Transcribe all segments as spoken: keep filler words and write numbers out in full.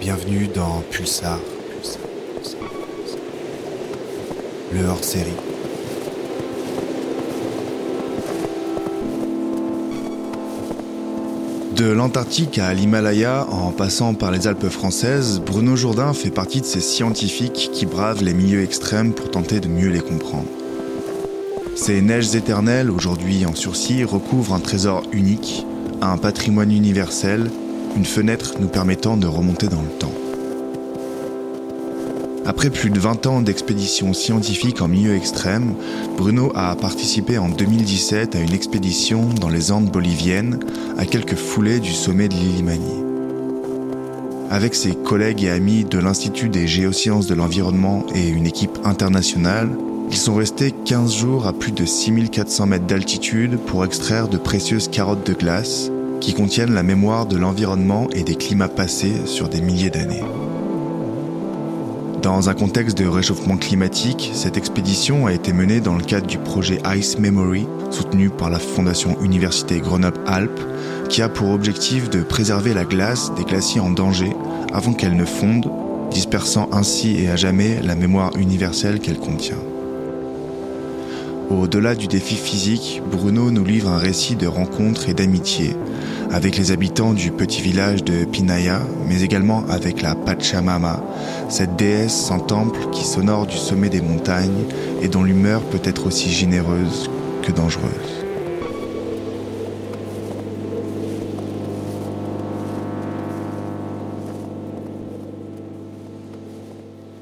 Bienvenue dans Pulsar, Pulsar, Pulsar, Pulsar. Le hors-série. De l'Antarctique à l'Himalaya, en passant par les Alpes françaises, Bruno Jourdain fait partie de ces scientifiques qui bravent les milieux extrêmes pour tenter de mieux les comprendre. Ces neiges éternelles, aujourd'hui en sursis, recouvrent un trésor unique, un patrimoine universel, une fenêtre nous permettant de remonter dans le temps. Après plus de vingt ans d'expéditions scientifiques en milieu extrême, Bruno a participé en deux mille dix-sept à une expédition dans les Andes boliviennes, à quelques foulées du sommet de l'Illimani. Avec ses collègues et amis de l'Institut des géosciences de l'environnement et une équipe internationale, ils sont restés quinze jours à plus de six mille quatre cents mètres d'altitude pour extraire de précieuses carottes de glace qui contiennent la mémoire de l'environnement et des climats passés sur des milliers d'années. Dans un contexte de réchauffement climatique, cette expédition a été menée dans le cadre du projet Ice Memory, soutenu par la Fondation Université Grenoble-Alpes, qui a pour objectif de préserver la glace des glaciers en danger avant qu'elle ne fonde, dispersant ainsi et à jamais la mémoire universelle qu'elle contient. Au-delà du défi physique, Bruno nous livre un récit de rencontres et d'amitié avec les habitants du petit village de Pinaya, mais également avec la Pachamama, cette déesse sans temple qui s'honore du sommet des montagnes et dont l'humeur peut être aussi généreuse que dangereuse.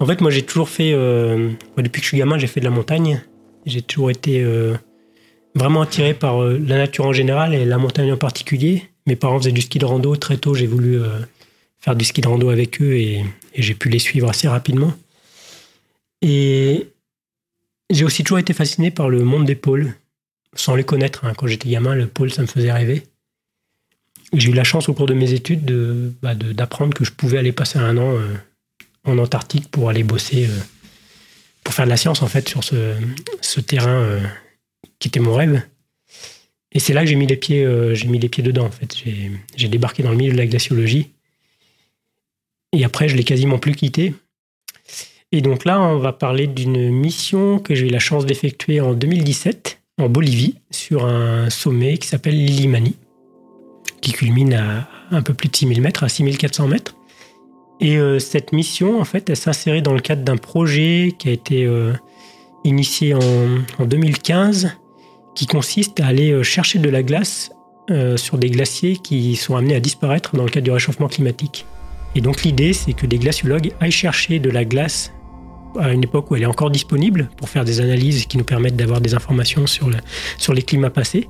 En fait, moi j'ai toujours fait, euh, depuis que je suis gamin, j'ai fait de la montagne. J'ai toujours été euh, vraiment attiré par euh, la nature en général et la montagne en particulier. Mes parents faisaient du ski de rando. Très tôt, j'ai voulu euh, faire du ski de rando avec eux et, et j'ai pu les suivre assez rapidement. Et j'ai aussi toujours été fasciné par le monde des pôles, sans les connaître. Hein. Quand j'étais gamin, le pôle, ça me faisait rêver. J'ai eu la chance au cours de mes études de, bah, de, d'apprendre que je pouvais aller passer un an euh, en Antarctique pour aller bosser euh, pour faire de la science en fait sur ce, ce terrain euh, qui était mon rêve. Et c'est là que j'ai mis les pieds, euh, j'ai mis les pieds dedans en fait. J'ai, j'ai débarqué dans le milieu de la glaciologie et après je l'ai quasiment plus quitté. Et donc là on va parler d'une mission que j'ai eu la chance d'effectuer en deux mille dix-sept en Bolivie sur un sommet qui s'appelle l'Illimani qui culmine à un peu plus de six mille mètres, à six mille quatre cents mètres. Et euh, cette mission, en fait, elle s'insérait dans le cadre d'un projet qui a été euh, initié en, en deux mille quinze, qui consiste à aller chercher de la glace euh, sur des glaciers qui sont amenés à disparaître dans le cadre du réchauffement climatique. Et donc l'idée, c'est que des glaciologues aillent chercher de la glace à une époque où elle est encore disponible pour faire des analyses qui nous permettent d'avoir des informations sur, le, sur les climats passés.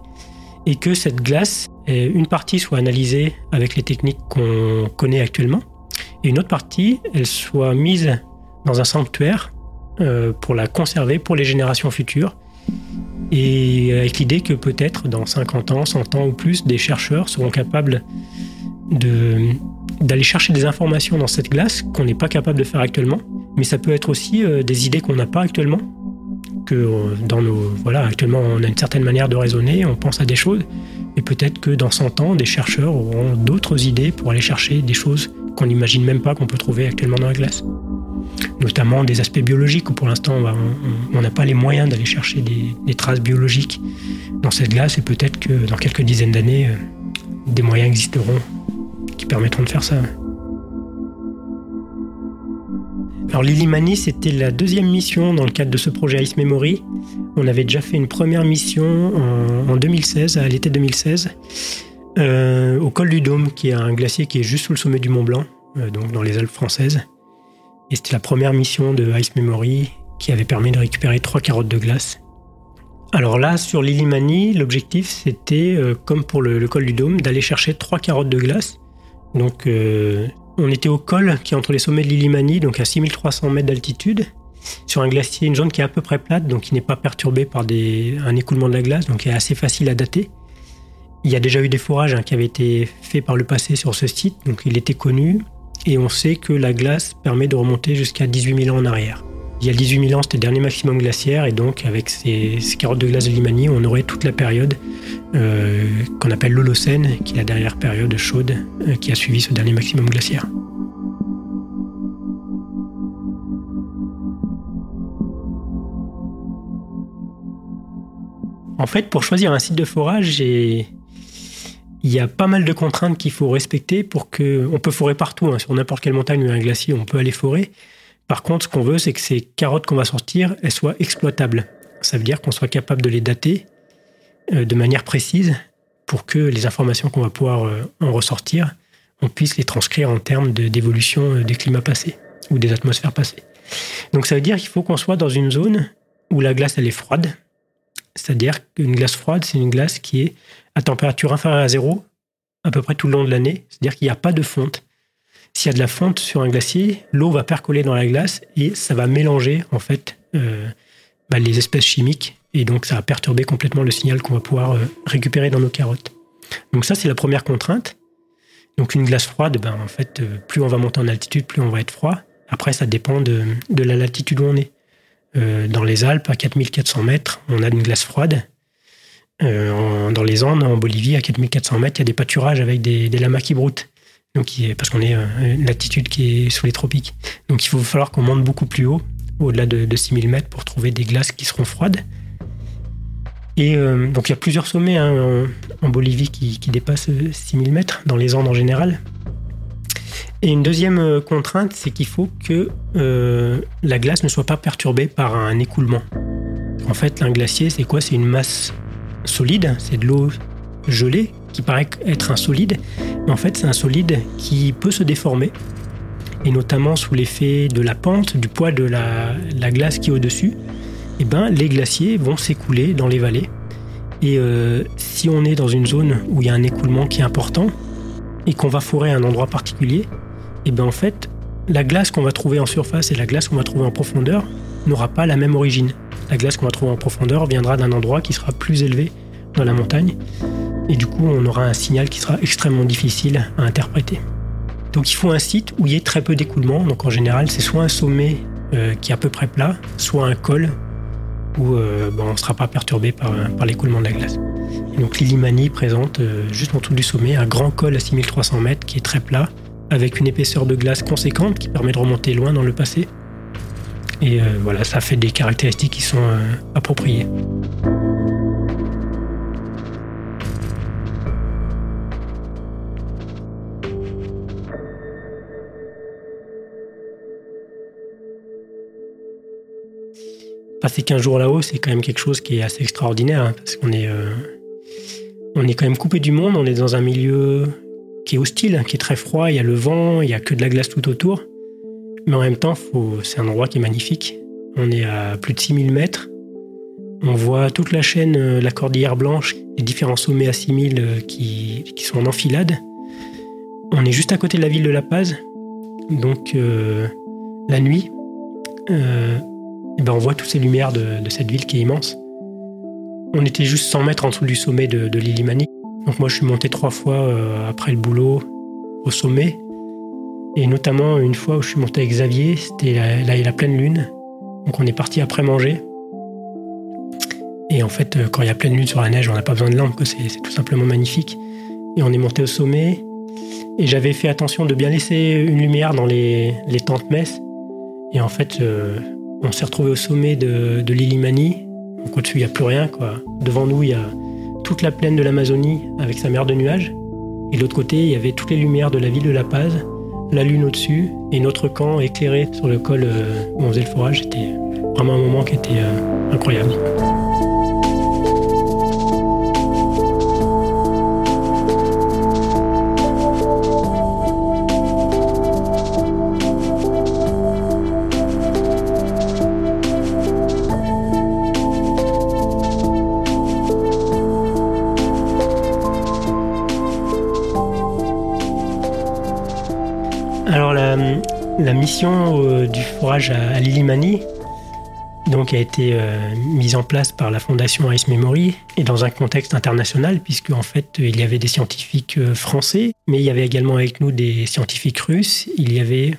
Et que cette glace, une partie soit analysée avec les techniques qu'on connaît actuellement, et une autre partie, elle soit mise dans un sanctuaire euh, pour la conserver pour les générations futures. Et avec l'idée que peut-être dans cinquante ans, cent ans ou plus, des chercheurs seront capables de, d'aller chercher des informations dans cette glace qu'on n'est pas capable de faire actuellement. Mais ça peut être aussi euh, des idées qu'on n'a pas actuellement. Que euh, dans nos, voilà, actuellement, on a une certaine manière de raisonner, on pense à des choses. Et peut-être que dans cent ans, des chercheurs auront d'autres idées pour aller chercher des choses qu'on n'imagine même pas qu'on peut trouver actuellement dans la glace. Notamment des aspects biologiques où pour l'instant on n'a pas les moyens d'aller chercher des, des traces biologiques dans cette glace et peut-être que dans quelques dizaines d'années, des moyens existeront qui permettront de faire ça. Alors l'Illimani, c'était la deuxième mission dans le cadre de ce projet Ice Memory. On avait déjà fait une première mission en, en deux mille seize, à l'été deux mille seize. Euh, au Col du Dôme, qui est un glacier qui est juste sous le sommet du Mont Blanc, euh, donc dans les Alpes françaises. Et c'était la première mission de Ice Memory qui avait permis de récupérer trois carottes de glace. Alors là, sur l'Illimani, l'objectif c'était, euh, comme pour le, le Col du Dôme, d'aller chercher trois carottes de glace. Donc euh, on était au col qui est entre les sommets de l'Illimani, donc à six mille trois cents mètres d'altitude, sur un glacier, une zone qui est à peu près plate, donc qui n'est pas perturbée par des, un écoulement de la glace, donc qui est assez facile à dater. Il y a déjà eu des forages hein, qui avaient été faits par le passé sur ce site, donc il était connu. Et on sait que la glace permet de remonter jusqu'à dix-huit mille ans en arrière. Il y a dix-huit mille ans, c'était le dernier maximum glaciaire, et donc avec ces, ces carottes de glace de l'Illimani, on aurait toute la période euh, qu'on appelle l'Holocène, qui est la dernière période chaude euh, qui a suivi ce dernier maximum glaciaire. En fait, pour choisir un site de forage, il y a pas mal de contraintes qu'il faut respecter pour que... On peut forer partout, hein, sur n'importe quelle montagne ou un glacier, on peut aller forer. Par contre, ce qu'on veut, c'est que ces carottes qu'on va sortir, elles soient exploitables. Ça veut dire qu'on soit capable de les dater euh, de manière précise pour que les informations qu'on va pouvoir euh, en ressortir, on puisse les transcrire en termes de, d'évolution euh, des climats passés ou des atmosphères passées. Donc ça veut dire qu'il faut qu'on soit dans une zone où la glace, elle est froide. C'est-à-dire qu'une glace froide, c'est une glace qui est à température inférieure à zéro à peu près tout le long de l'année. C'est-à-dire qu'il n'y a pas de fonte. S'il y a de la fonte sur un glacier, l'eau va percoler dans la glace et ça va mélanger en fait euh, bah, les espèces chimiques. Et donc ça va perturber complètement le signal qu'on va pouvoir euh, récupérer dans nos carottes. Donc ça, c'est la première contrainte. Donc une glace froide, bah, en fait, euh, plus on va monter en altitude, plus on va être froid. Après, ça dépend de, de la latitude où on est. Euh, dans les Alpes, à quatre mille quatre cents mètres, on a une glace froide. Euh, en, dans les Andes, en Bolivie, à quatre mille quatre cents mètres, il y a des pâturages avec des, des lamas qui broutent. Donc, parce qu'on est à une latitude qui est sous les tropiques. Donc, il va falloir qu'on monte beaucoup plus haut, au-delà de, de six mille mètres, pour trouver des glaces qui seront froides. Et euh, donc, il y a plusieurs sommets hein, en, en Bolivie qui, qui dépassent six mille mètres, dans les Andes en général. Et une deuxième contrainte, c'est qu'il faut que euh, la glace ne soit pas perturbée par un écoulement. En fait, un glacier, c'est quoi? C'est une masse solide, c'est de l'eau gelée qui paraît être un solide. Mais en fait, c'est un solide qui peut se déformer, et notamment sous l'effet de la pente, du poids de la, la glace qui est au-dessus. Eh ben, les glaciers vont s'écouler dans les vallées. Et euh, si on est dans une zone où il y a un écoulement qui est important et qu'on va forer à un endroit particulier, et bien en fait, la glace qu'on va trouver en surface et la glace qu'on va trouver en profondeur n'aura pas la même origine. La glace qu'on va trouver en profondeur viendra d'un endroit qui sera plus élevé dans la montagne, et du coup on aura un signal qui sera extrêmement difficile à interpréter. Donc il faut un site où il y ait très peu d'écoulement, donc en général c'est soit un sommet euh, qui est à peu près plat, soit un col où euh, ben, on ne sera pas perturbé par, par l'écoulement de la glace. Et donc l'Illimani présente euh, juste en dessous du sommet un grand col à six mille trois cents mètres qui est très plat, avec une épaisseur de glace conséquente qui permet de remonter loin dans le passé. Et euh, voilà, ça fait des caractéristiques qui sont euh, appropriées. Passer quinze jours là-haut, c'est quand même quelque chose qui est assez extraordinaire, hein, parce qu'on est, euh, on est quand même coupé du monde, on est dans un milieu qui est hostile, qui est très froid, il y a le vent, il y a que de la glace tout autour. Mais en même temps, faut... c'est un endroit qui est magnifique. On est à plus de six mille mètres. On voit toute la chaîne, la Cordillère Blanche, les différents sommets à six mille qui, qui sont en enfilade. On est juste à côté de la ville de La Paz. Donc, euh, la nuit, euh, et ben on voit toutes ces lumières de, de cette ville qui est immense. On était juste cent mètres en dessous du sommet de, de l'Illimani. Donc moi, je suis monté trois fois euh, après le boulot au sommet. Et notamment, une fois où je suis monté avec Xavier, c'était la, la, la pleine lune. Donc on est parti après manger. Et en fait, quand il y a pleine lune sur la neige, on n'a pas besoin de lampe, c'est, c'est tout simplement magnifique. Et on est monté au sommet. Et j'avais fait attention de bien laisser une lumière dans les, les tentes messes. Et en fait, euh, on s'est retrouvé au sommet de, de l'Illimani. Donc au-dessus, il n'y a plus rien, quoi. Devant nous, il y a toute la plaine de l'Amazonie avec sa mer de nuages. Et de l'autre côté, il y avait toutes les lumières de la ville de La Paz, la lune au-dessus et notre camp éclairé sur le col où on faisait le forage. C'était vraiment un moment qui était incroyable. La mission euh, du forage à, à l'Illimani donc, a été euh, mise en place par la Fondation Ice Memory et dans un contexte international, puisque en fait, il y avait des scientifiques euh, français, mais il y avait également avec nous des scientifiques russes, il y avait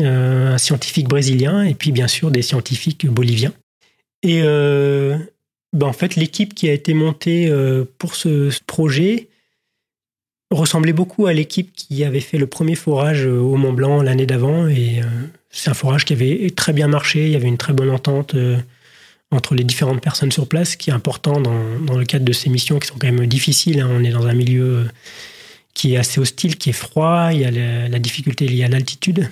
euh, un scientifique brésilien et puis bien sûr des scientifiques boliviens. Et euh, ben, en fait, l'équipe qui a été montée euh, pour ce, ce projet ressemblait beaucoup à l'équipe qui avait fait le premier forage au Mont Blanc l'année d'avant. Et euh, c'est un forage qui avait très bien marché. Il y avait une très bonne entente euh, entre les différentes personnes sur place, ce qui est important dans, dans le cadre de ces missions qui sont quand même difficiles. Hein. On est dans un milieu qui est assez hostile, qui est froid, il y a la, la difficulté liée à l'altitude.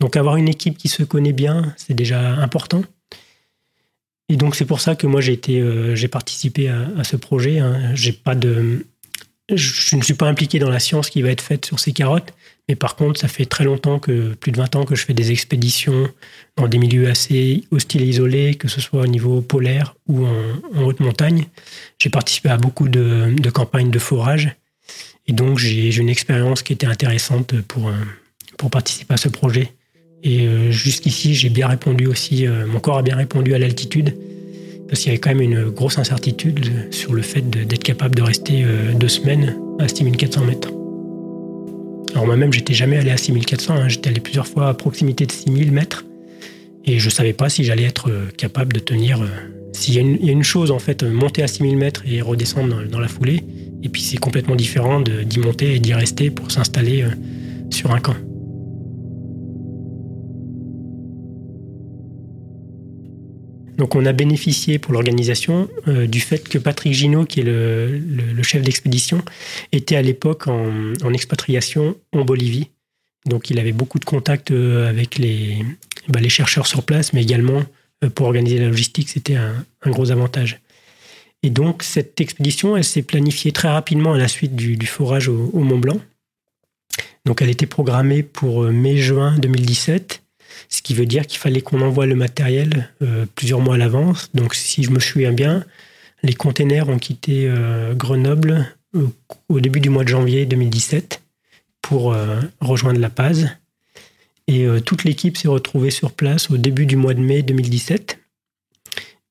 Donc avoir une équipe qui se connaît bien, c'est déjà important. Et donc c'est pour ça que moi j'ai été, euh, j'ai participé à, à ce projet. Hein. J'ai pas de, je ne suis pas impliqué dans la science qui va être faite sur ces carottes, mais par contre ça fait très longtemps, que plus de vingt ans, que je fais des expéditions dans des milieux assez hostiles et isolés, que ce soit au niveau polaire ou en, en haute montagne. J'ai participé à beaucoup de, de campagnes de forage, et donc j'ai, j'ai une expérience qui était intéressante pour, pour participer à ce projet. Et jusqu'ici, j'ai bien répondu aussi, euh, mon corps a bien répondu à l'altitude, parce qu'il y avait quand même une grosse incertitude sur le fait de, d'être capable de rester euh, deux semaines à six mille quatre cents mètres. Alors moi-même, j'étais jamais allé à six mille quatre cents, hein, j'étais allé plusieurs fois à proximité de six mille mètres, et je savais pas si j'allais être capable de tenir... Euh, s'il y a, une, il y a une chose, en fait, monter à six mille mètres et redescendre dans, dans la foulée, et puis c'est complètement différent de, d'y monter et d'y rester pour s'installer euh, sur un camp. Donc on a bénéficié pour l'organisation euh, du fait que Patrick Ginot, qui est le, le, le chef d'expédition, était à l'époque en, en expatriation en Bolivie. Donc il avait beaucoup de contacts avec les, bah, les chercheurs sur place, mais également euh, pour organiser la logistique, c'était un, un gros avantage. Et donc cette expédition, elle s'est planifiée très rapidement à la suite du, du forage au, au Mont Blanc. Donc elle était programmée pour mai-juin deux mille dix-sept. Ce qui veut dire qu'il fallait qu'on envoie le matériel euh, plusieurs mois à l'avance. Donc, si je me souviens bien, les containers ont quitté euh, Grenoble euh, au début du mois de janvier deux mille dix-sept pour euh, rejoindre La Paz. Et euh, toute l'équipe s'est retrouvée sur place au début du mois de mai deux mille dix-sept,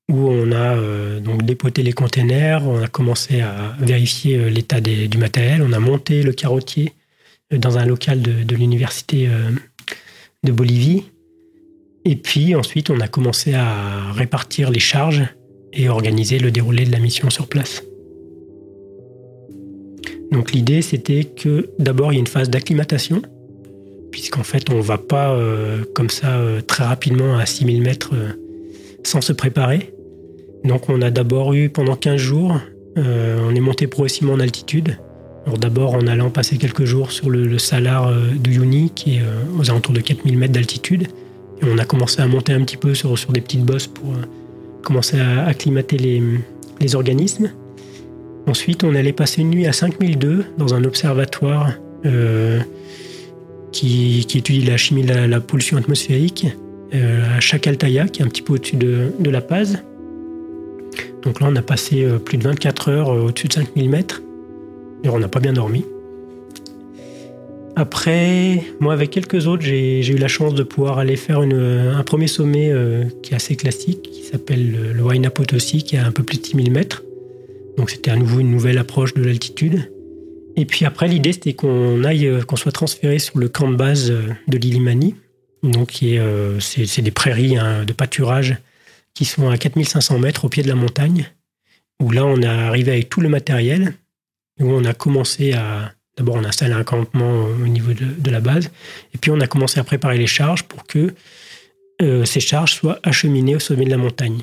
où on a euh, donc dépoté les containers, on a commencé à vérifier euh, l'état des, du matériel, on a monté le carottier euh, dans un local de, de l'université euh, de Bolivie. Et puis ensuite, on a commencé à répartir les charges et organiser le déroulé de la mission sur place. Donc l'idée, c'était que d'abord, il y a une phase d'acclimatation, puisqu'en fait, on ne va pas euh, comme ça euh, très rapidement à six mille mètres euh, sans se préparer. Donc on a d'abord eu, pendant quinze jours, euh, on est monté progressivement en altitude. Alors d'abord en allant passer quelques jours sur le, le Salar euh, de Uyuni, qui est euh, aux alentours de quatre mille mètres d'altitude. Et on a commencé à monter un petit peu sur, sur des petites bosses pour euh, commencer à acclimater les, les organismes. Ensuite, on allait passer une nuit à cinq mille deux dans un observatoire euh, qui, qui étudie la chimie de la, la pollution atmosphérique euh, à Chacaltaya, qui est un petit peu au-dessus de, de La Paz. Donc là, on a passé euh, plus de vingt-quatre heures euh, au-dessus de cinq mille mètres. On n'a pas bien dormi. Après, moi, avec quelques autres, j'ai, j'ai eu la chance de pouvoir aller faire une, un premier sommet euh, qui est assez classique, qui s'appelle le Huayna Potosi, qui est à un peu plus de six mille mètres. Donc, c'était à nouveau une nouvelle approche de l'altitude. Et puis après, l'idée, c'était qu'on aille, qu'on soit transféré sur le camp de base de l'Illimani. Donc, qui est, euh, c'est, c'est des prairies hein, de pâturage qui sont à quatre mille cinq cents mètres au pied de la montagne, où là, on est arrivé avec tout le matériel, où on a commencé à... D'abord, on a installé un campement au niveau de, de la base. Et puis, on a commencé à préparer les charges pour que euh, ces charges soient acheminées au sommet de la montagne.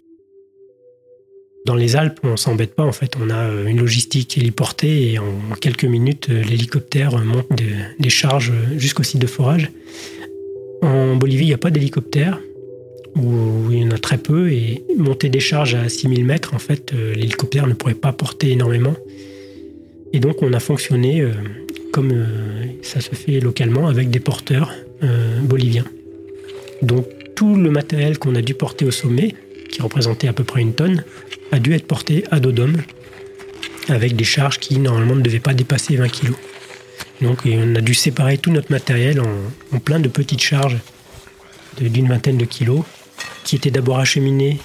Dans les Alpes, on ne s'embête pas. En fait, on a une logistique héliportée et en, en quelques minutes, l'hélicoptère monte de, des charges jusqu'au site de forage. En Bolivie, il n'y a pas d'hélicoptère, ou il y en a très peu. Et monter des charges à six mille mètres, en fait, l'hélicoptère ne pourrait pas porter énormément. Et donc, on a fonctionné euh, comme euh, ça se fait localement avec des porteurs euh, boliviens. Donc, tout le matériel qu'on a dû porter au sommet, qui représentait à peu près une tonne, a dû être porté à dos d'homme, avec des charges qui, normalement, ne devaient pas dépasser vingt kilos. Donc, on a dû séparer tout notre matériel en, en plein de petites charges de, d'une vingtaine de kilos, qui étaient d'abord acheminées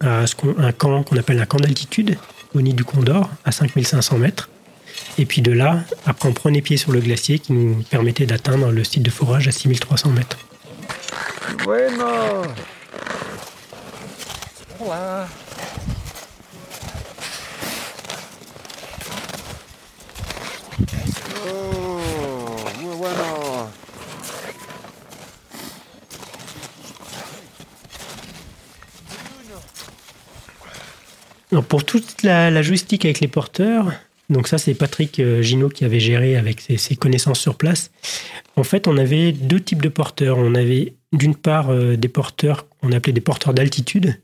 à, ce qu'on, à un camp qu'on appelle un camp d'altitude, au Nid du Condor, à cinq mille cinq cents mètres. Et puis de là, après, on prenait pied sur le glacier qui nous permettait d'atteindre le site de forage à six mille trois cents mètres. Bueno. Hola. Oh, muy bueno. Non, pour toute la, la logistique avec les porteurs, donc ça c'est Patrick Ginot qui avait géré avec ses, ses connaissances sur place. En fait, on avait deux types de porteurs. On avait d'une part euh, des porteurs qu'on appelait des porteurs d'altitude.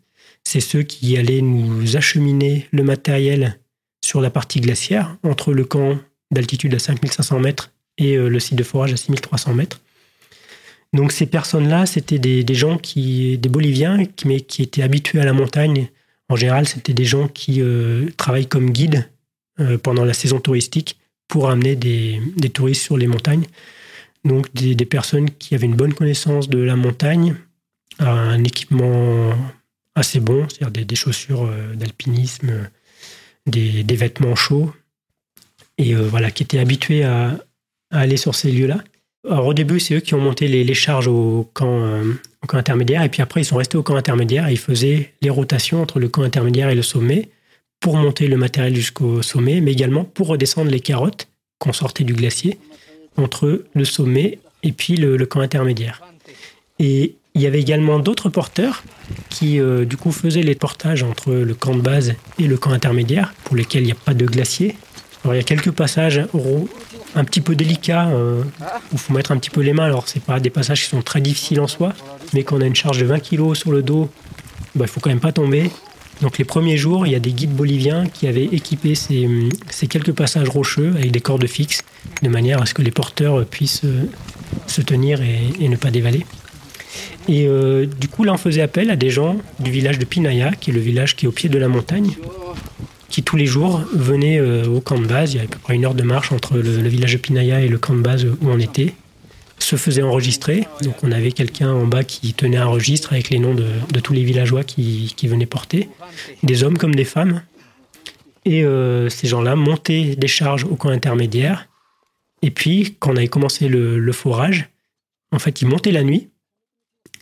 C'est ceux qui allaient nous acheminer le matériel sur la partie glaciaire, entre le camp d'altitude à cinq mille cinq cents mètres et euh, le site de forage à six mille trois cents mètres. Donc ces personnes-là, c'était des, des gens, qui, des Boliviens, qui, mais qui étaient habitués à la montagne. En général, c'était des gens qui euh, travaillent comme guides euh, pendant la saison touristique pour amener des, des touristes sur les montagnes. Donc des, des personnes qui avaient une bonne connaissance de la montagne, un équipement assez bon, c'est-à-dire des, des chaussures euh, d'alpinisme, des, des vêtements chauds, et euh, voilà, qui étaient habitués à, à aller sur ces lieux-là. Alors au début, c'est eux qui ont monté les, les charges au camp, euh, au camp intermédiaire, et puis après, ils sont restés au camp intermédiaire, et ils faisaient les rotations entre le camp intermédiaire et le sommet pour monter le matériel jusqu'au sommet, mais également pour redescendre les carottes qu'on sortait du glacier entre le sommet et puis le, le camp intermédiaire. Et il y avait également d'autres porteurs qui, euh, du coup, faisaient les portages entre le camp de base et le camp intermédiaire, pour lesquels il n'y a pas de glacier. Alors, il y a quelques passages un petit peu délicats, euh, où il faut mettre un petit peu les mains. Alors, ce n'est pas des passages qui sont très difficiles en soi, mais quand on a une charge de vingt kilos sur le dos, bah, il ne faut quand même pas tomber. Donc, les premiers jours, il y a des guides boliviens qui avaient équipé ces, ces quelques passages rocheux avec des cordes fixes, de manière à ce que les porteurs puissent euh, se tenir et, et ne pas dévaler. Et euh, du coup, là, on faisait appel à des gens du village de Pinaya, qui est le village qui est au pied de la montagne, qui tous les jours venaient euh, au camp de base. Il y avait à peu près une heure de marche entre le, le village de Pinaya et le camp de base où on était, se faisaient enregistrer. Donc on avait quelqu'un en bas qui tenait un registre avec les noms de, de tous les villageois qui, qui venaient porter, des hommes comme des femmes. Et euh, ces gens-là montaient des charges au camp intermédiaire. Et puis, quand on avait commencé le, le forage, en fait, ils montaient la nuit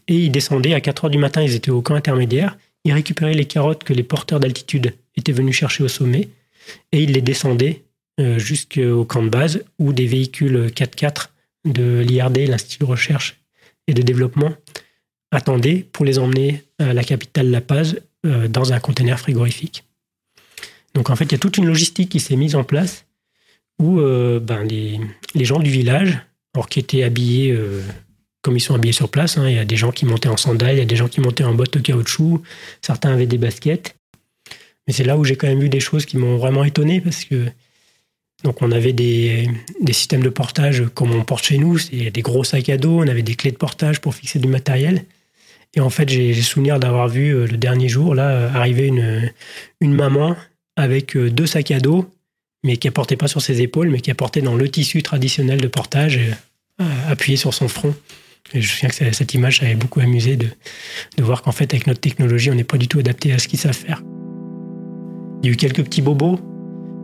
et ils descendaient à quatre heures du matin, ils étaient au camp intermédiaire. Ils récupéraient les carottes que les porteurs d'altitude étaient venus chercher au sommet et ils les descendaient jusqu'au camp de base où des véhicules quatre quatre de l'I R D, l'Institut de recherche et de développement, attendaient pour les emmener à la capitale La Paz dans un conteneur frigorifique. Donc en fait, il y a toute une logistique qui s'est mise en place où euh, ben, les, les gens du village, alors qui étaient habillés... Euh, comme ils sont habillés sur place, hein. Il y a des gens qui montaient en sandales, il y a des gens qui montaient en bottes de caoutchouc, certains avaient des baskets. Mais c'est là où j'ai quand même vu des choses qui m'ont vraiment étonné, parce que donc on avait des, des systèmes de portage comme on porte chez nous, c'est des gros sacs à dos, on avait des clés de portage pour fixer du matériel. Et en fait, j'ai, j'ai souvenir d'avoir vu euh, le dernier jour, là, arriver une, une maman avec euh, deux sacs à dos, mais qui ne portait pas sur ses épaules, mais qui portait dans le tissu traditionnel de portage, euh, appuyé sur son front. Et je me souviens que cette image, ça avait beaucoup amusé de, de voir qu'en fait, avec notre technologie, on n'est pas du tout adapté à ce qu'ils savent faire. Il y a eu quelques petits bobos,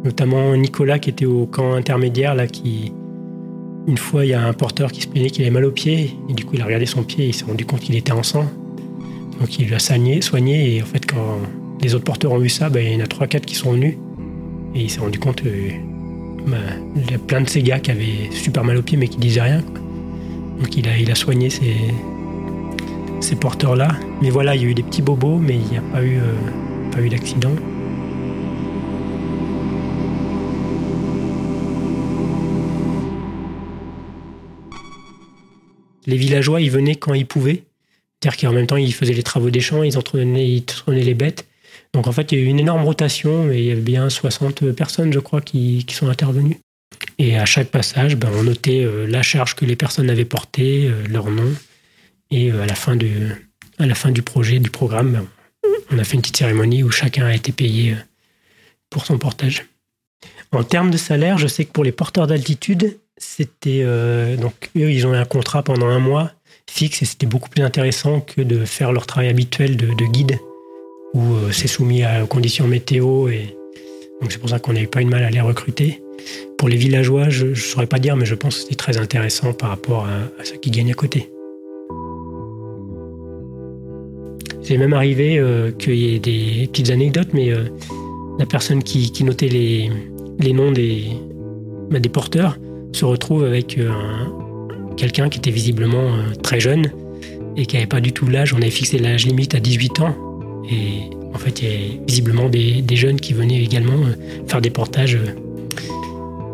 notamment Nicolas qui était au camp intermédiaire, là, qui, une fois, il y a un porteur qui se plaignait qu'il avait mal au pied, et du coup, il a regardé son pied et il s'est rendu compte qu'il était en sang. Donc, il l'a soigné, soigné, et en fait, quand les autres porteurs ont vu ça, ben, il y en a trois quatre qui sont venus, et il s'est rendu compte euh, ben, il y a plein de ces gars qui avaient super mal au pied, mais qui disaient rien, quoi. Donc il a, il a soigné ces, ces porteurs-là. Mais voilà, il y a eu des petits bobos, mais il n'y a pas eu, euh, pas eu d'accident. Les villageois, ils venaient quand ils pouvaient. C'est-à-dire qu'en même temps, ils faisaient les travaux des champs, ils entretenaient, ils entretenaient les bêtes. Donc en fait, il y a eu une énorme rotation, et il y avait bien soixante personnes, je crois, qui, qui sont intervenues. Et à chaque passage, ben, on notait euh, la charge que les personnes avaient portée, euh, leur nom. Et euh, à, la fin de, à la fin du projet, du programme, ben, on a fait une petite cérémonie où chacun a été payé euh, pour son portage. En termes de salaire, je sais que pour les porteurs d'altitude, c'était euh, donc eux, ils ont eu un contrat pendant un mois fixe, et c'était beaucoup plus intéressant que de faire leur travail habituel de, de guide, où euh, c'est soumis à, aux conditions météo. Et donc c'est pour ça qu'on n'a eu pas eu de mal à les recruter. Pour les villageois, je ne saurais pas dire, mais je pense que c'était très intéressant par rapport à, à ceux qui gagnent à côté. C'est même arrivé euh, qu'il y ait des petites anecdotes, mais euh, la personne qui, qui notait les, les noms des, bah, des porteurs se retrouve avec euh, un, quelqu'un qui était visiblement euh, très jeune et qui n'avait pas du tout l'âge. On avait fixé l'âge limite à dix-huit ans. Et En fait, il y a visiblement des, des jeunes qui venaient également faire des portages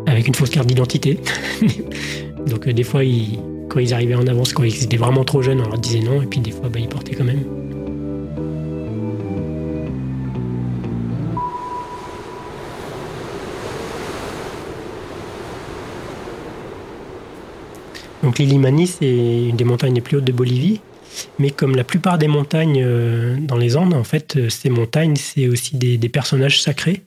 avec une fausse carte d'identité. Donc des fois, ils, quand ils arrivaient en avance, quand ils étaient vraiment trop jeunes, on leur disait non, et puis des fois, bah, ils portaient quand même. Donc l'Illimani, c'est une des montagnes les plus hautes de Bolivie, mais comme la plupart des montagnes euh, dans les Andes, en fait, euh, ces montagnes, c'est aussi des, des personnages sacrés.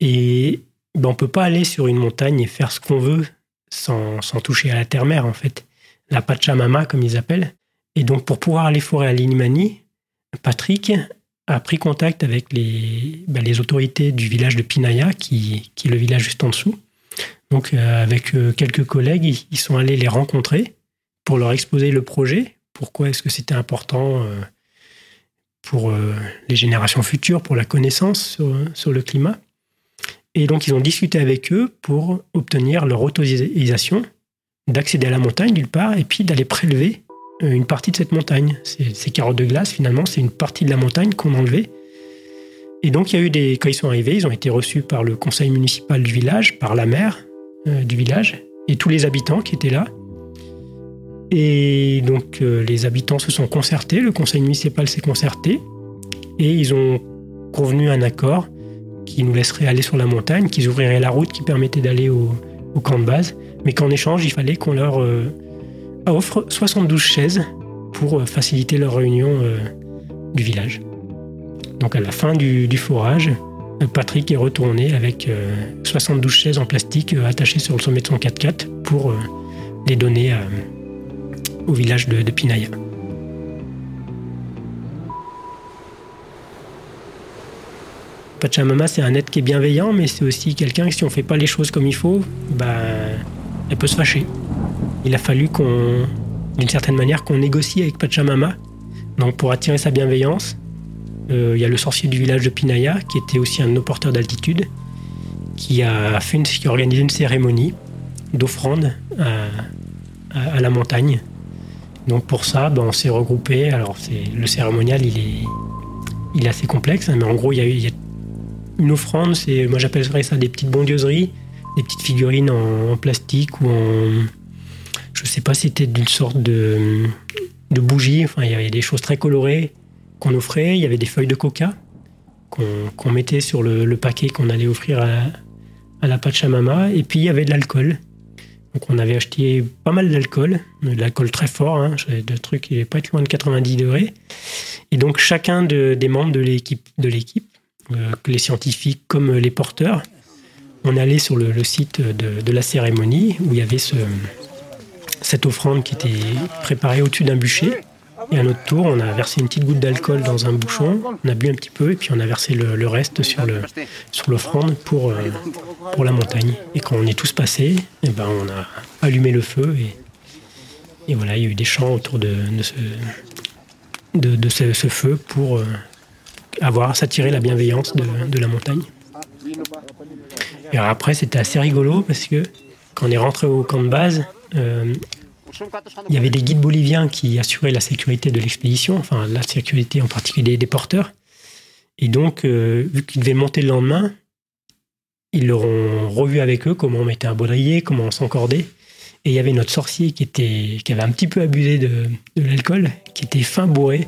Et ben, on ne peut pas aller sur une montagne et faire ce qu'on veut sans, sans toucher à la terre-mère, en fait. La Pachamama, comme ils appellent. Et donc, pour pouvoir aller forer à l'Illimani, Patrick a pris contact avec les, ben, les autorités du village de Pinaya, qui, qui est le village juste en dessous. Donc, euh, avec euh, quelques collègues, ils, ils sont allés les rencontrer pour leur exposer le projet. Pourquoi est-ce que c'était important euh, pour euh, les générations futures, pour la connaissance sur, sur le climat. Et donc, ils ont discuté avec eux pour obtenir leur autorisation d'accéder à la montagne, d'une part, et puis d'aller prélever une partie de cette montagne. Ces, ces carottes de glace, finalement, c'est une partie de la montagne qu'on enlevait. Et donc, il y a eu des... quand ils sont arrivés, ils ont été reçus par le conseil municipal du village, par la maire euh, du village, et tous les habitants qui étaient là. Et donc, euh, les habitants se sont concertés, le conseil municipal s'est concerté, et ils ont convenu un accord qui nous laisserait aller sur la montagne, qu'ils ouvriraient la route qui permettait d'aller au, au camp de base, mais qu'en échange, il fallait qu'on leur euh, offre soixante-douze chaises pour euh, faciliter leur réunion euh, du village. Donc à la fin du, du forage, Patrick est retourné avec euh, soixante-douze chaises en plastique euh, attachées sur le sommet de son quatre-quatre pour euh, les donner euh, au village de, de Pinaya. Pachamama, c'est un être qui est bienveillant, mais c'est aussi quelqu'un que si on ne fait pas les choses comme il faut, bah, elle peut se fâcher. Il a fallu qu'on, d'une certaine manière, qu'on négocie avec Pachamama. Donc pour attirer sa bienveillance, il euh, y a le sorcier du village de Pinaya, qui était aussi un de nos porteurs d'altitude, qui a, fait une, qui a organisé une cérémonie d'offrande à, à, à la montagne. Donc pour ça, ben, on s'est regroupés. Alors c'est, le cérémonial, il est, il est assez complexe, hein, mais en gros, il y a, y a une offrande, c'est, moi j'appellerais ça des petites bondieuseries, des petites figurines en, en plastique ou en... Je ne sais pas, c'était d'une sorte de, de bougie. Enfin, il y avait des choses très colorées qu'on offrait. Il y avait des feuilles de coca qu'on, qu'on mettait sur le, le paquet qu'on allait offrir à, à la Pachamama. Et puis, il y avait de l'alcool. Donc, on avait acheté pas mal d'alcool. De l'alcool très fort. Hein. Le truc, il n'est pas être loin de quatre-vingt-dix degrés. Et donc, chacun de, des membres de l'équipe, de l'équipe euh, les scientifiques comme les porteurs, on allait sur le, le site de, de la cérémonie où il y avait ce, cette offrande qui était préparée au-dessus d'un bûcher. Et à notre tour, on a versé une petite goutte d'alcool dans un bouchon, on a bu un petit peu et puis on a versé le, le reste sur, le, sur l'offrande pour, euh, pour la montagne. Et quand on est tous passés, et ben on a allumé le feu et, et voilà, il y a eu des chants autour de, de, ce, de, de ce, ce feu pour euh, avoir s'attirer la bienveillance de, de la montagne. Et après, c'était assez rigolo parce que quand on est rentré au camp de base, euh, il y avait des guides boliviens qui assuraient la sécurité de l'expédition, enfin la sécurité en particulier des, des porteurs. Et donc, euh, vu qu'ils devaient monter le lendemain, ils leur ont revu avec eux comment on mettait un baudrier, comment on s'encordait. Et il y avait notre sorcier qui, était, qui avait un petit peu abusé de, de l'alcool, qui était fin bourré.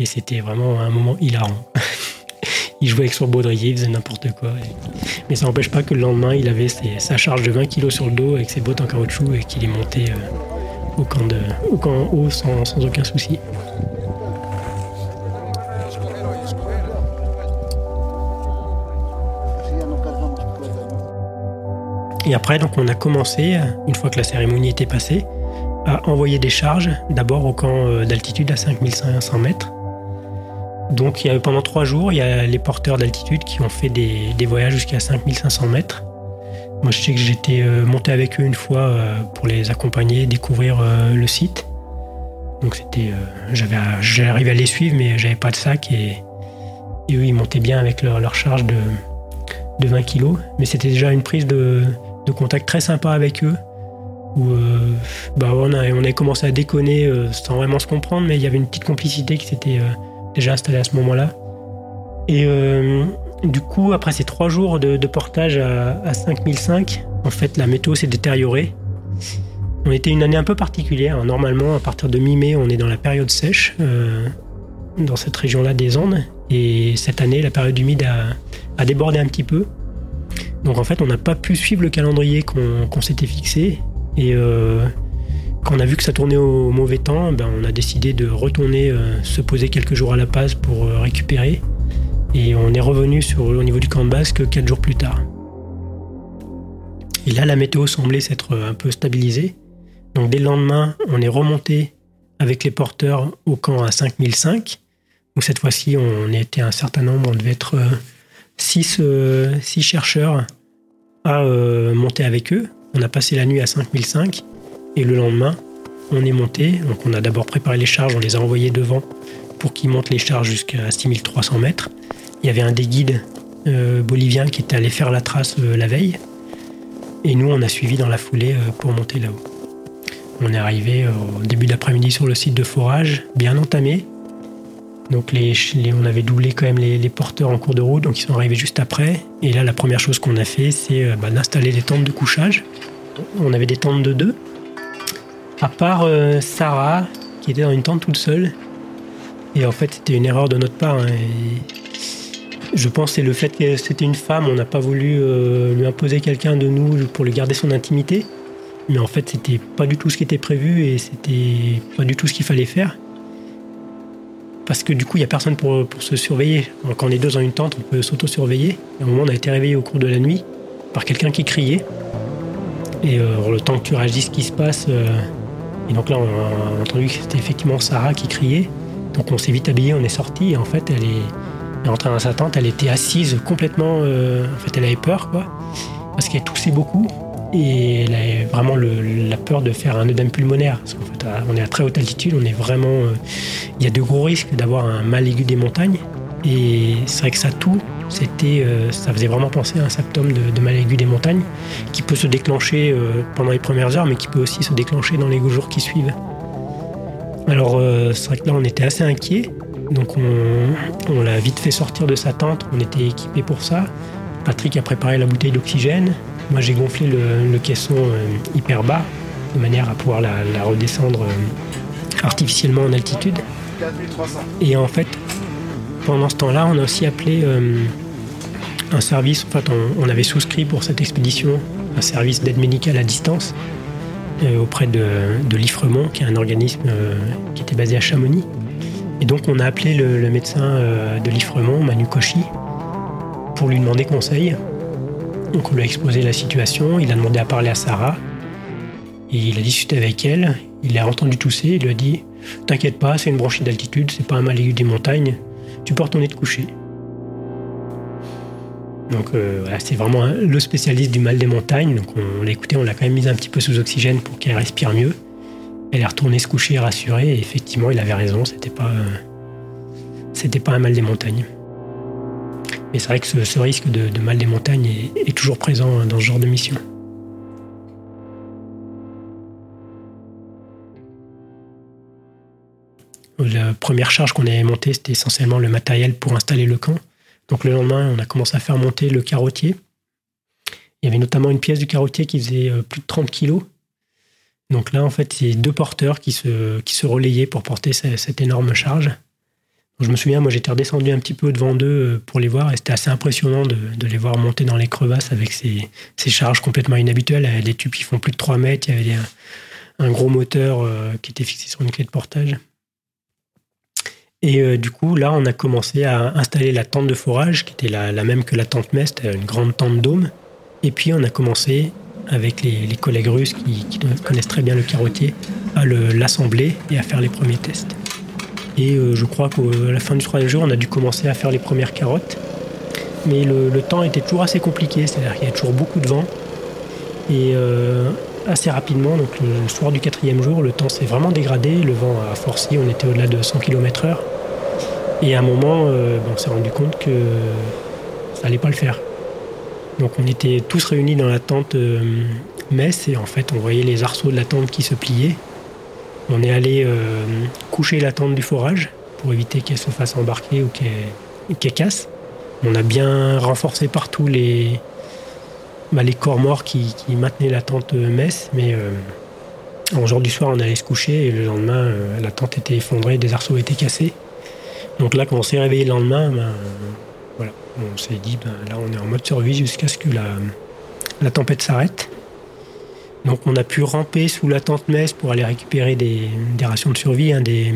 Et c'était vraiment un moment hilarant. Il jouait avec son baudrier, il faisait n'importe quoi. Et... Mais ça n'empêche pas que le lendemain, il avait ses, sa charge de vingt kilos sur le dos avec ses bottes en caoutchouc et qu'il est monté... Euh, au camp, de, au camp haut sans, sans aucun souci. Et après, donc, on a commencé, une fois que la cérémonie était passée, à envoyer des charges, d'abord au camp d'altitude à cinq mille cinq cents mètres. Donc il y a, pendant trois jours, il y a les porteurs d'altitude qui ont fait des, des voyages jusqu'à cinq mille cinq cents mètres. Moi, je sais que j'étais monté avec eux une fois pour les accompagner, découvrir le site. Donc, c'était, j'avais, j'arrivais à les suivre, mais j'avais pas de sac. Et, et eux, ils montaient bien avec leur, leur charge de, de vingt kilos. Mais c'était déjà une prise de, de contact très sympa avec eux. Où, euh, bah, on a, on a commencé à déconner sans vraiment se comprendre, mais il y avait une petite complicité qui s'était déjà installée à ce moment-là. Et euh, du coup, après ces trois jours de, de portage à, à cinq mille cinq, en fait, la météo s'est détériorée. On était une année un peu particulière. Normalement, à partir de mi-mai, on est dans la période sèche, euh, dans cette région-là des Andes. Et cette année, la période humide a, a débordé un petit peu. Donc en fait, on n'a pas pu suivre le calendrier qu'on, qu'on s'était fixé. Et euh, quand on a vu que ça tournait au mauvais temps, ben, on a décidé de retourner euh, se poser quelques jours à La Paz pour euh, récupérer. Et on est revenu sur, au niveau du camp de base que quatre jours plus tard. Et là, la météo semblait s'être un peu stabilisée. Donc dès le lendemain, on est remonté avec les porteurs au camp à cinq mille cinq. Donc cette fois-ci, on était un certain nombre, on devait être six euh, euh, chercheurs à euh, monter avec eux. On a passé la nuit à cinq mille cinq et le lendemain, on est monté. Donc on a d'abord préparé les charges, on les a envoyées devant pour qu'ils montent les charges jusqu'à six mille trois cents mètres. Il y avait un des guides euh, boliviens qui était allé faire la trace euh, la veille. Et nous, on a suivi dans la foulée euh, pour monter là-haut. On est arrivé au début d'après-midi sur le site de forage, bien entamé. Donc les, les, on avait doublé quand même les, les porteurs en cours de route, donc ils sont arrivés juste après. Et là, la première chose qu'on a fait, c'est bah, d'installer les tentes de couchage. On avait des tentes de deux. À part euh, Sarah, qui était dans une tente toute seule. Et en fait, c'était une erreur de notre part. Hein. Je pense que c'est le fait que c'était une femme, on n'a pas voulu euh, lui imposer quelqu'un de nous pour lui garder son intimité. Mais en fait, c'était pas du tout ce qui était prévu et c'était pas du tout ce qu'il fallait faire. Parce que du coup, il n'y a personne pour, pour se surveiller. Donc, quand on est deux dans une tente, on peut s'auto-surveiller. Et à un moment, on a été réveillé au cours de la nuit par quelqu'un qui criait. Et euh, le temps que tu réagisses, ce qui se passe. Euh... Et donc là, on a entendu que c'était effectivement Sarah qui criait. Donc, on s'est vite habillé, on est sorti. Et en fait, elle est, elle est entrée dans sa tente. Elle était assise complètement. Euh... En fait, elle avait peur, quoi. Parce qu'elle toussait beaucoup. Et elle a vraiment le, la peur de faire un œdème pulmonaire. Parce qu'en fait, on est à très haute altitude, on est vraiment... Euh, il y a de gros risques d'avoir un mal aigu des montagnes. Et c'est vrai que ça toux, c'était, euh, ça faisait vraiment penser à un symptôme de, de mal aigu des montagnes qui peut se déclencher euh, pendant les premières heures, mais qui peut aussi se déclencher dans les jours qui suivent. Alors, euh, c'est vrai que là, on était assez inquiets. Donc, on, on l'a vite fait sortir de sa tente. On était équipés pour ça. Patrick a préparé la bouteille d'oxygène. Moi, j'ai gonflé le, le caisson euh, hyper bas, de manière à pouvoir la, la redescendre euh, artificiellement en altitude. Et en fait, pendant ce temps-là, on a aussi appelé euh, un service. En fait, on, on avait souscrit pour cette expédition un service d'aide médicale à distance euh, auprès de, de l'IFREMONT, qui est un organisme euh, qui était basé à Chamonix. Et donc, on a appelé le, le médecin euh, de l'IFREMONT, Manu Cauchy, pour lui demander conseil. Donc on lui a exposé la situation, il a demandé à parler à Sarah, et il a discuté avec elle, il a entendu tousser, il lui a dit « T'inquiète pas, c'est une bronchite d'altitude, c'est pas un mal aigu des montagnes, tu peux retourner te coucher. » Donc euh, voilà, c'est vraiment le spécialiste du mal des montagnes, donc on, on l'a écouté, on l'a quand même mise un petit peu sous oxygène pour qu'elle respire mieux. Elle est retournée se coucher rassurée, et effectivement il avait raison, c'était pas, euh, c'était pas un mal des montagnes. Mais c'est vrai que ce, ce risque de, de mal des montagnes est, est toujours présent dans ce genre de mission. La première charge qu'on avait montée, c'était essentiellement le matériel pour installer le camp. Donc le lendemain, on a commencé à faire monter le carottier. Il y avait notamment une pièce du carottier qui faisait plus de trente kilos. Donc là, en fait, c'est deux porteurs qui se, qui se relayaient pour porter cette, cette énorme charge. Je me souviens, moi j'étais redescendu un petit peu devant d'eux pour les voir et c'était assez impressionnant de, de les voir monter dans les crevasses avec ces, ces charges complètement inhabituelles. Des tubes qui font plus de trois mètres, il y avait un, un gros moteur qui était fixé sur une clé de portage. Et euh, du coup, là, on a commencé à installer la tente de forage qui était la, la même que la tente mest, une grande tente dôme. Et puis on a commencé avec les, les collègues russes qui, qui connaissent très bien le carottier à le, l'assembler et à faire les premiers tests. Et euh, je crois qu'à la fin du troisième jour, on a dû commencer à faire les premières carottes. Mais le, le temps était toujours assez compliqué, c'est-à-dire qu'il y a toujours beaucoup de vent. Et euh, assez rapidement, donc le soir du quatrième jour, le temps s'est vraiment dégradé, le vent a forci, on était au-delà de cent kilomètres heure. Et à un moment, euh, on s'est rendu compte que ça n'allait pas le faire. Donc on était tous réunis dans la tente euh, mess, et en fait, on voyait les arceaux de la tente qui se pliaient. On est allé euh, coucher la tente du forage pour éviter qu'elle se fasse embarquer ou qu'elle, qu'elle casse. On a bien renforcé partout les, bah, les corps morts qui, qui maintenaient la tente messe, mais euh, un jour du soir, on allait se coucher et le lendemain, euh, la tente était effondrée, des arceaux étaient cassés. Donc là, quand on s'est réveillé le lendemain, bah, euh, voilà, on s'est dit, bah, là, on est en mode survie jusqu'à ce que la, la tempête s'arrête. Donc on a pu ramper sous la tente messe pour aller récupérer des, des rations de survie, hein, des,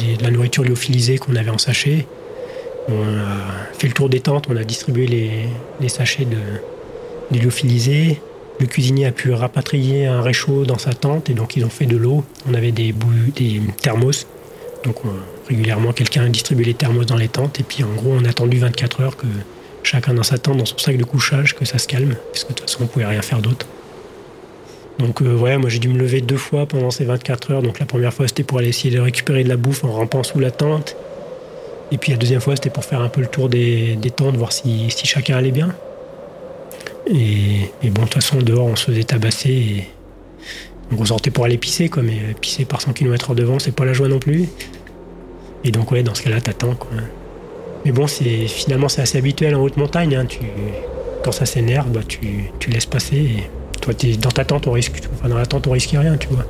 des, de la nourriture lyophilisée qu'on avait en sachet. On a fait le tour des tentes, on a distribué les, les sachets de, de lyophilisés. Le cuisinier a pu rapatrier un réchaud dans sa tente et donc ils ont fait de l'eau. On avait des, boues, des thermos, donc on, régulièrement quelqu'un distribuait les thermos dans les tentes et puis en gros on a attendu vingt-quatre heures que chacun dans sa tente, dans son sac de couchage, que ça se calme, parce que de toute façon on ne pouvait rien faire d'autre. Donc euh, ouais, moi j'ai dû me lever deux fois pendant ces vingt-quatre heures. Donc la première fois c'était pour aller essayer de récupérer de la bouffe en rampant sous la tente. Et puis la deuxième fois c'était pour faire un peu le tour des, des tentes, voir si, si chacun allait bien. Et, et bon, de toute façon dehors on se faisait tabasser. Et... Donc on sortait pour aller pisser quoi, mais pisser par cent kilomètres heure de vent c'est pas la joie non plus. Et donc ouais, dans ce cas-là t'attends quoi. Mais bon, c'est, finalement c'est assez habituel en haute montagne. Hein. Tu, quand ça s'énerve, bah, tu, tu laisses passer et... Toi, dans ta tente, on risque, enfin, dans la tente, on risquait rien, tu vois.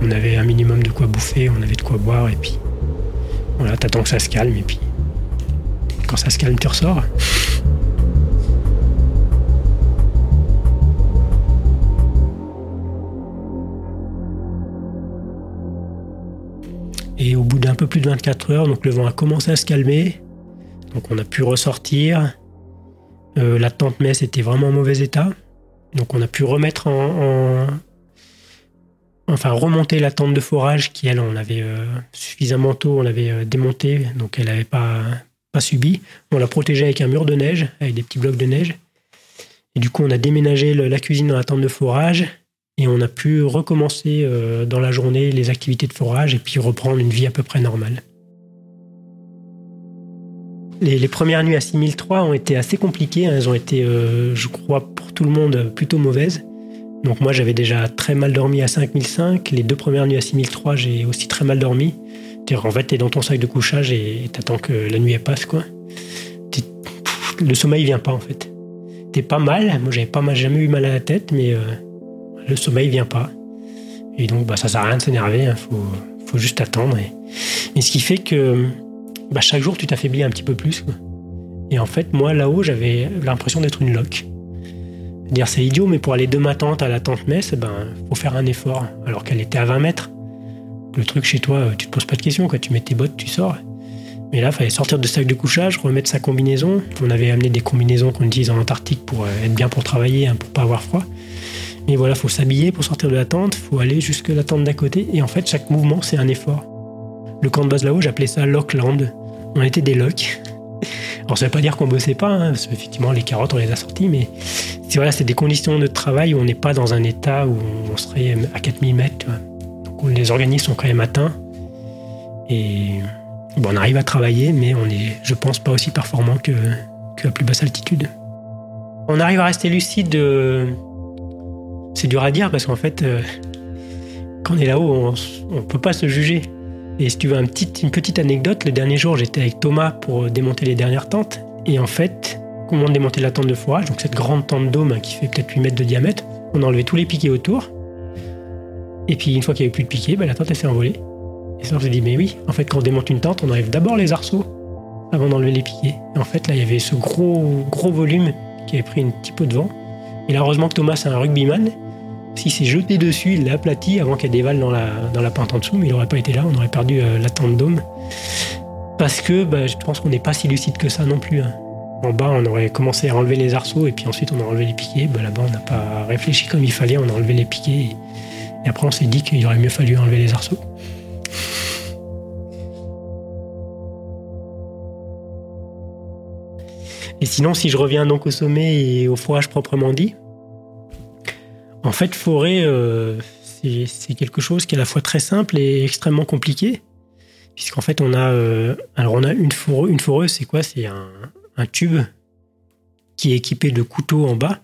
On avait un minimum de quoi bouffer, on avait de quoi boire, et puis voilà, t'attends que ça se calme, et puis quand ça se calme, tu ressors. Et au bout d'un peu plus de vingt-quatre heures, donc le vent a commencé à se calmer, donc on a pu ressortir. Euh, la tente messe était vraiment en mauvais état. Donc on a pu remettre en, en... Enfin, remonter la tente de forage qui, elle, on l'avait euh, suffisamment tôt, on l'avait euh, démontée, donc elle n'avait pas, pas subi. On l'a protégée avec un mur de neige, avec des petits blocs de neige. Et du coup, on a déménagé le, la cuisine dans la tente de forage et on a pu recommencer euh, dans la journée les activités de forage et puis reprendre une vie à peu près normale. Les, les premières nuits à six mille trois ont été assez compliquées. Elles ont été, euh, je crois, pour tout le monde, plutôt mauvaises. Donc moi, j'avais déjà très mal dormi à cinq mille cinq. Les deux premières nuits à six mille trois, j'ai aussi très mal dormi. C'est-à-dire, en fait, t'es dans ton sac de couchage et, et t'attends que la nuit elle passe, quoi. T'es, le sommeil vient pas, en fait. T'es pas mal. Moi, j'avais pas mal, jamais eu mal à la tête, mais euh, le sommeil vient pas. Et donc, bah, ça sert à rien de s'énerver. Hein. Faut, faut juste attendre. Et, et ce qui fait que... Bah, chaque jour, tu t'affaiblis un petit peu plus. Quoi. Et en fait, moi, là-haut, j'avais l'impression d'être une loque. C'est-à-dire, c'est idiot, mais pour aller de ma tente à la tente messe, ben, faut faire un effort, alors qu'elle était à vingt mètres. Le truc, chez toi, tu te poses pas de questions. Quoi. Tu mets tes bottes, tu sors. Mais là, il fallait sortir de sac de couchage, remettre sa combinaison. On avait amené des combinaisons qu'on utilise en Antarctique pour être bien pour travailler, hein, pour pas avoir froid. Mais voilà, faut s'habiller pour sortir de la tente, faut aller jusque la tente d'à côté. Et en fait, chaque mouvement, c'est un effort. Le camp de base là-haut, j'appelais ça Lockland. On était des locks. Alors ça veut pas dire qu'on bossait pas, hein, parce qu'effectivement les carottes on les a sorties, mais c'est, voilà, c'est des conditions de travail où on n'est pas dans un état où on serait à quatre mille mètres. Tu vois. Donc on, les organismes sont quand même atteints. Et bon, on arrive à travailler, mais on est, je pense, pas aussi performant que, que à plus basse altitude. On arrive à rester lucide, euh, c'est dur à dire parce qu'en fait, euh, quand on est là-haut, on ne peut pas se juger. Et si tu veux un petit, une petite anecdote, le dernier jour, j'étais avec Thomas pour démonter les dernières tentes. Et en fait, au moment de démonter la tente de forage, donc cette grande tente dôme qui fait peut-être huit mètres de diamètre, on a enlevé tous les piquets autour. Et puis, une fois qu'il n'y avait plus de piquets, bah, la tente elle s'est envolée. Et ça, on s'est dit, mais oui, en fait, quand on démonte une tente, on enlève d'abord les arceaux avant d'enlever les piquets. Et en fait, là, il y avait ce gros, gros volume qui avait pris un petit peu de vent. Et là, heureusement que Thomas, c'est un rugbyman. S'il s'est jeté dessus, il l'a aplati avant qu'elle dévale dans la, dans la pente en dessous, mais il n'aurait pas été là, on aurait perdu euh, la tente dôme. Parce que bah, je pense qu'on n'est pas si lucide que ça non plus. Hein. En bas, on aurait commencé à enlever les arceaux et puis ensuite on a enlevé les piquets. Bah, là-bas, on n'a pas réfléchi comme il fallait, on a enlevé les piquets et, et après on s'est dit qu'il aurait mieux fallu enlever les arceaux. Et sinon, si je reviens donc au sommet et au forage proprement dit, en fait, forêt, euh, c'est, c'est quelque chose qui est à la fois très simple et extrêmement compliqué, puisqu'en fait, on a, euh, alors on a une foreuse. Une foreuse, c'est quoi ? C'est un, un tube qui est équipé de couteaux en bas,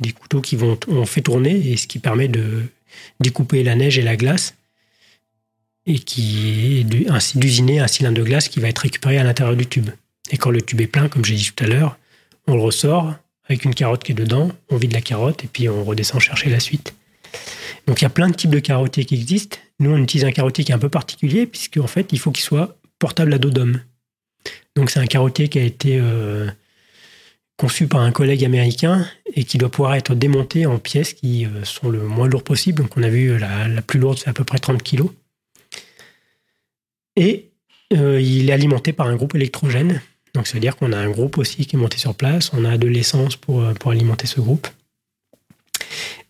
des couteaux qui vont, on fait tourner, et ce qui permet de découper la neige et la glace, et qui ainsi d'usiner un cylindre de glace qui va être récupéré à l'intérieur du tube. Et quand le tube est plein, comme j'ai dit tout à l'heure, on le ressort avec une carotte qui est dedans, on vide la carotte et puis on redescend chercher la suite. Donc il y a plein de types de carottiers qui existent. Nous, on utilise un carottier qui est un peu particulier puisqu'en fait, il faut qu'il soit portable à dos d'homme. Donc c'est un carottier qui a été euh, conçu par un collègue américain et qui doit pouvoir être démonté en pièces qui euh, sont le moins lourd possible. Donc on a vu la, la plus lourde, c'est à peu près trente kilos. Et euh, il est alimenté par un groupe électrogène. Donc ça veut dire qu'on a un groupe aussi qui est monté sur place. On a de l'essence pour, pour alimenter ce groupe.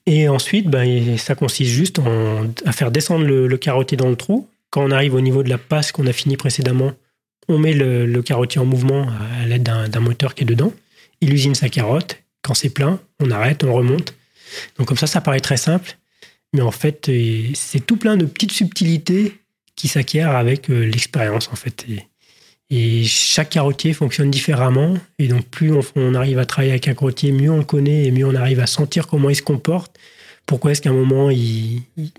Et ensuite, ben, ça consiste juste en, à faire descendre le, le carottier dans le trou. Quand on arrive au niveau de la passe qu'on a fini précédemment, on met le, le carottier en mouvement à l'aide d'un, d'un moteur qui est dedans. Il usine sa carotte. Quand c'est plein, on arrête, on remonte. Donc comme ça, ça paraît très simple. Mais en fait, c'est tout plein de petites subtilités qui s'acquièrent avec l'expérience, en fait. Et, et chaque carottier fonctionne différemment. Et donc, plus on, on arrive à travailler avec un carottier, mieux on le connaît et mieux on arrive à sentir comment il se comporte. Pourquoi est-ce qu'à un moment, il, il,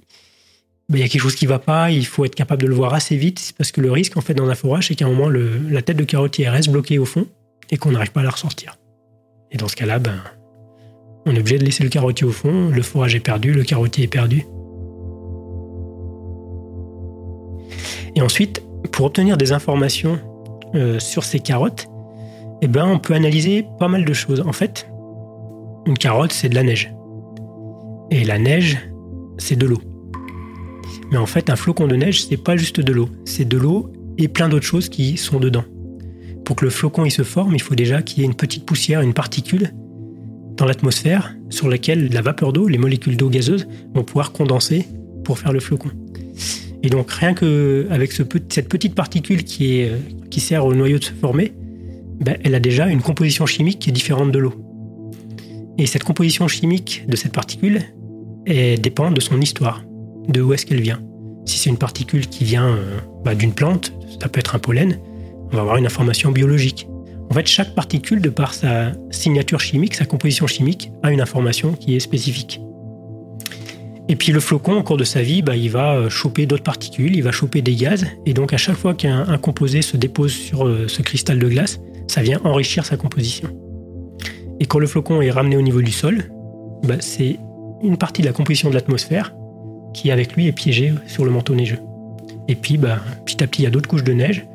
ben, il y a quelque chose qui ne va pas. Il faut être capable de le voir assez vite. Parce que le risque, en fait, dans un forage, c'est qu'à un moment, le, la tête de carottier reste bloquée au fond et qu'on n'arrive pas à la ressortir. Et dans ce cas-là, ben, on est obligé de laisser le carottier au fond. Le forage est perdu, le carottier est perdu. Et ensuite, pour obtenir des informations euh, sur ces carottes, eh ben, on peut analyser pas mal de choses. En fait, une carotte, c'est de la neige. Et la neige, c'est de l'eau. Mais en fait, un flocon de neige, c'est pas juste de l'eau. C'est de l'eau et plein d'autres choses qui sont dedans. Pour que le flocon il se forme, il faut déjà qu'il y ait une petite poussière, une particule dans l'atmosphère sur laquelle la vapeur d'eau, les molécules d'eau gazeuse, vont pouvoir condenser pour faire le flocon. Et donc, rien qu'avec ce, cette petite particule qui, est, qui sert au noyau de se former, ben, elle a déjà une composition chimique qui est différente de l'eau. Et cette composition chimique de cette particule, elle dépend de son histoire, de où est-ce qu'elle vient. Si c'est une particule qui vient ben, d'une plante, ça peut être un pollen, on va avoir une information biologique. En fait, chaque particule, de par sa signature chimique, sa composition chimique, a une information qui est spécifique. Et puis le flocon, au cours de sa vie, bah, il va choper d'autres particules, il va choper des gaz. Et donc à chaque fois qu'un un composé se dépose sur euh, ce cristal de glace, ça vient enrichir sa composition. Et quand le flocon est ramené au niveau du sol, bah, c'est une partie de la composition de l'atmosphère qui, avec lui, est piégée sur le manteau neigeux. Et puis, bah, petit à petit, il y a d'autres couches de neige.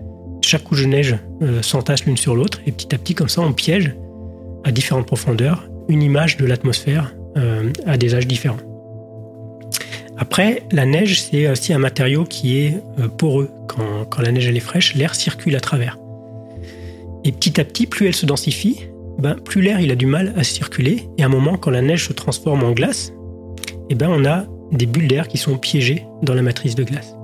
Chaque couche de neige euh, s'entasse l'une sur l'autre. Et petit à petit, comme ça, on piège à différentes profondeurs une image de l'atmosphère euh, à des âges différents. Après, la neige, c'est aussi un matériau qui est poreux. Quand, quand la neige elle est fraîche, l'air circule à travers. Et petit à petit, plus elle se densifie, ben, plus l'air il a du mal à circuler. Et à un moment, quand la neige se transforme en glace, eh ben, on a des bulles d'air qui sont piégées dans la matrice de glace.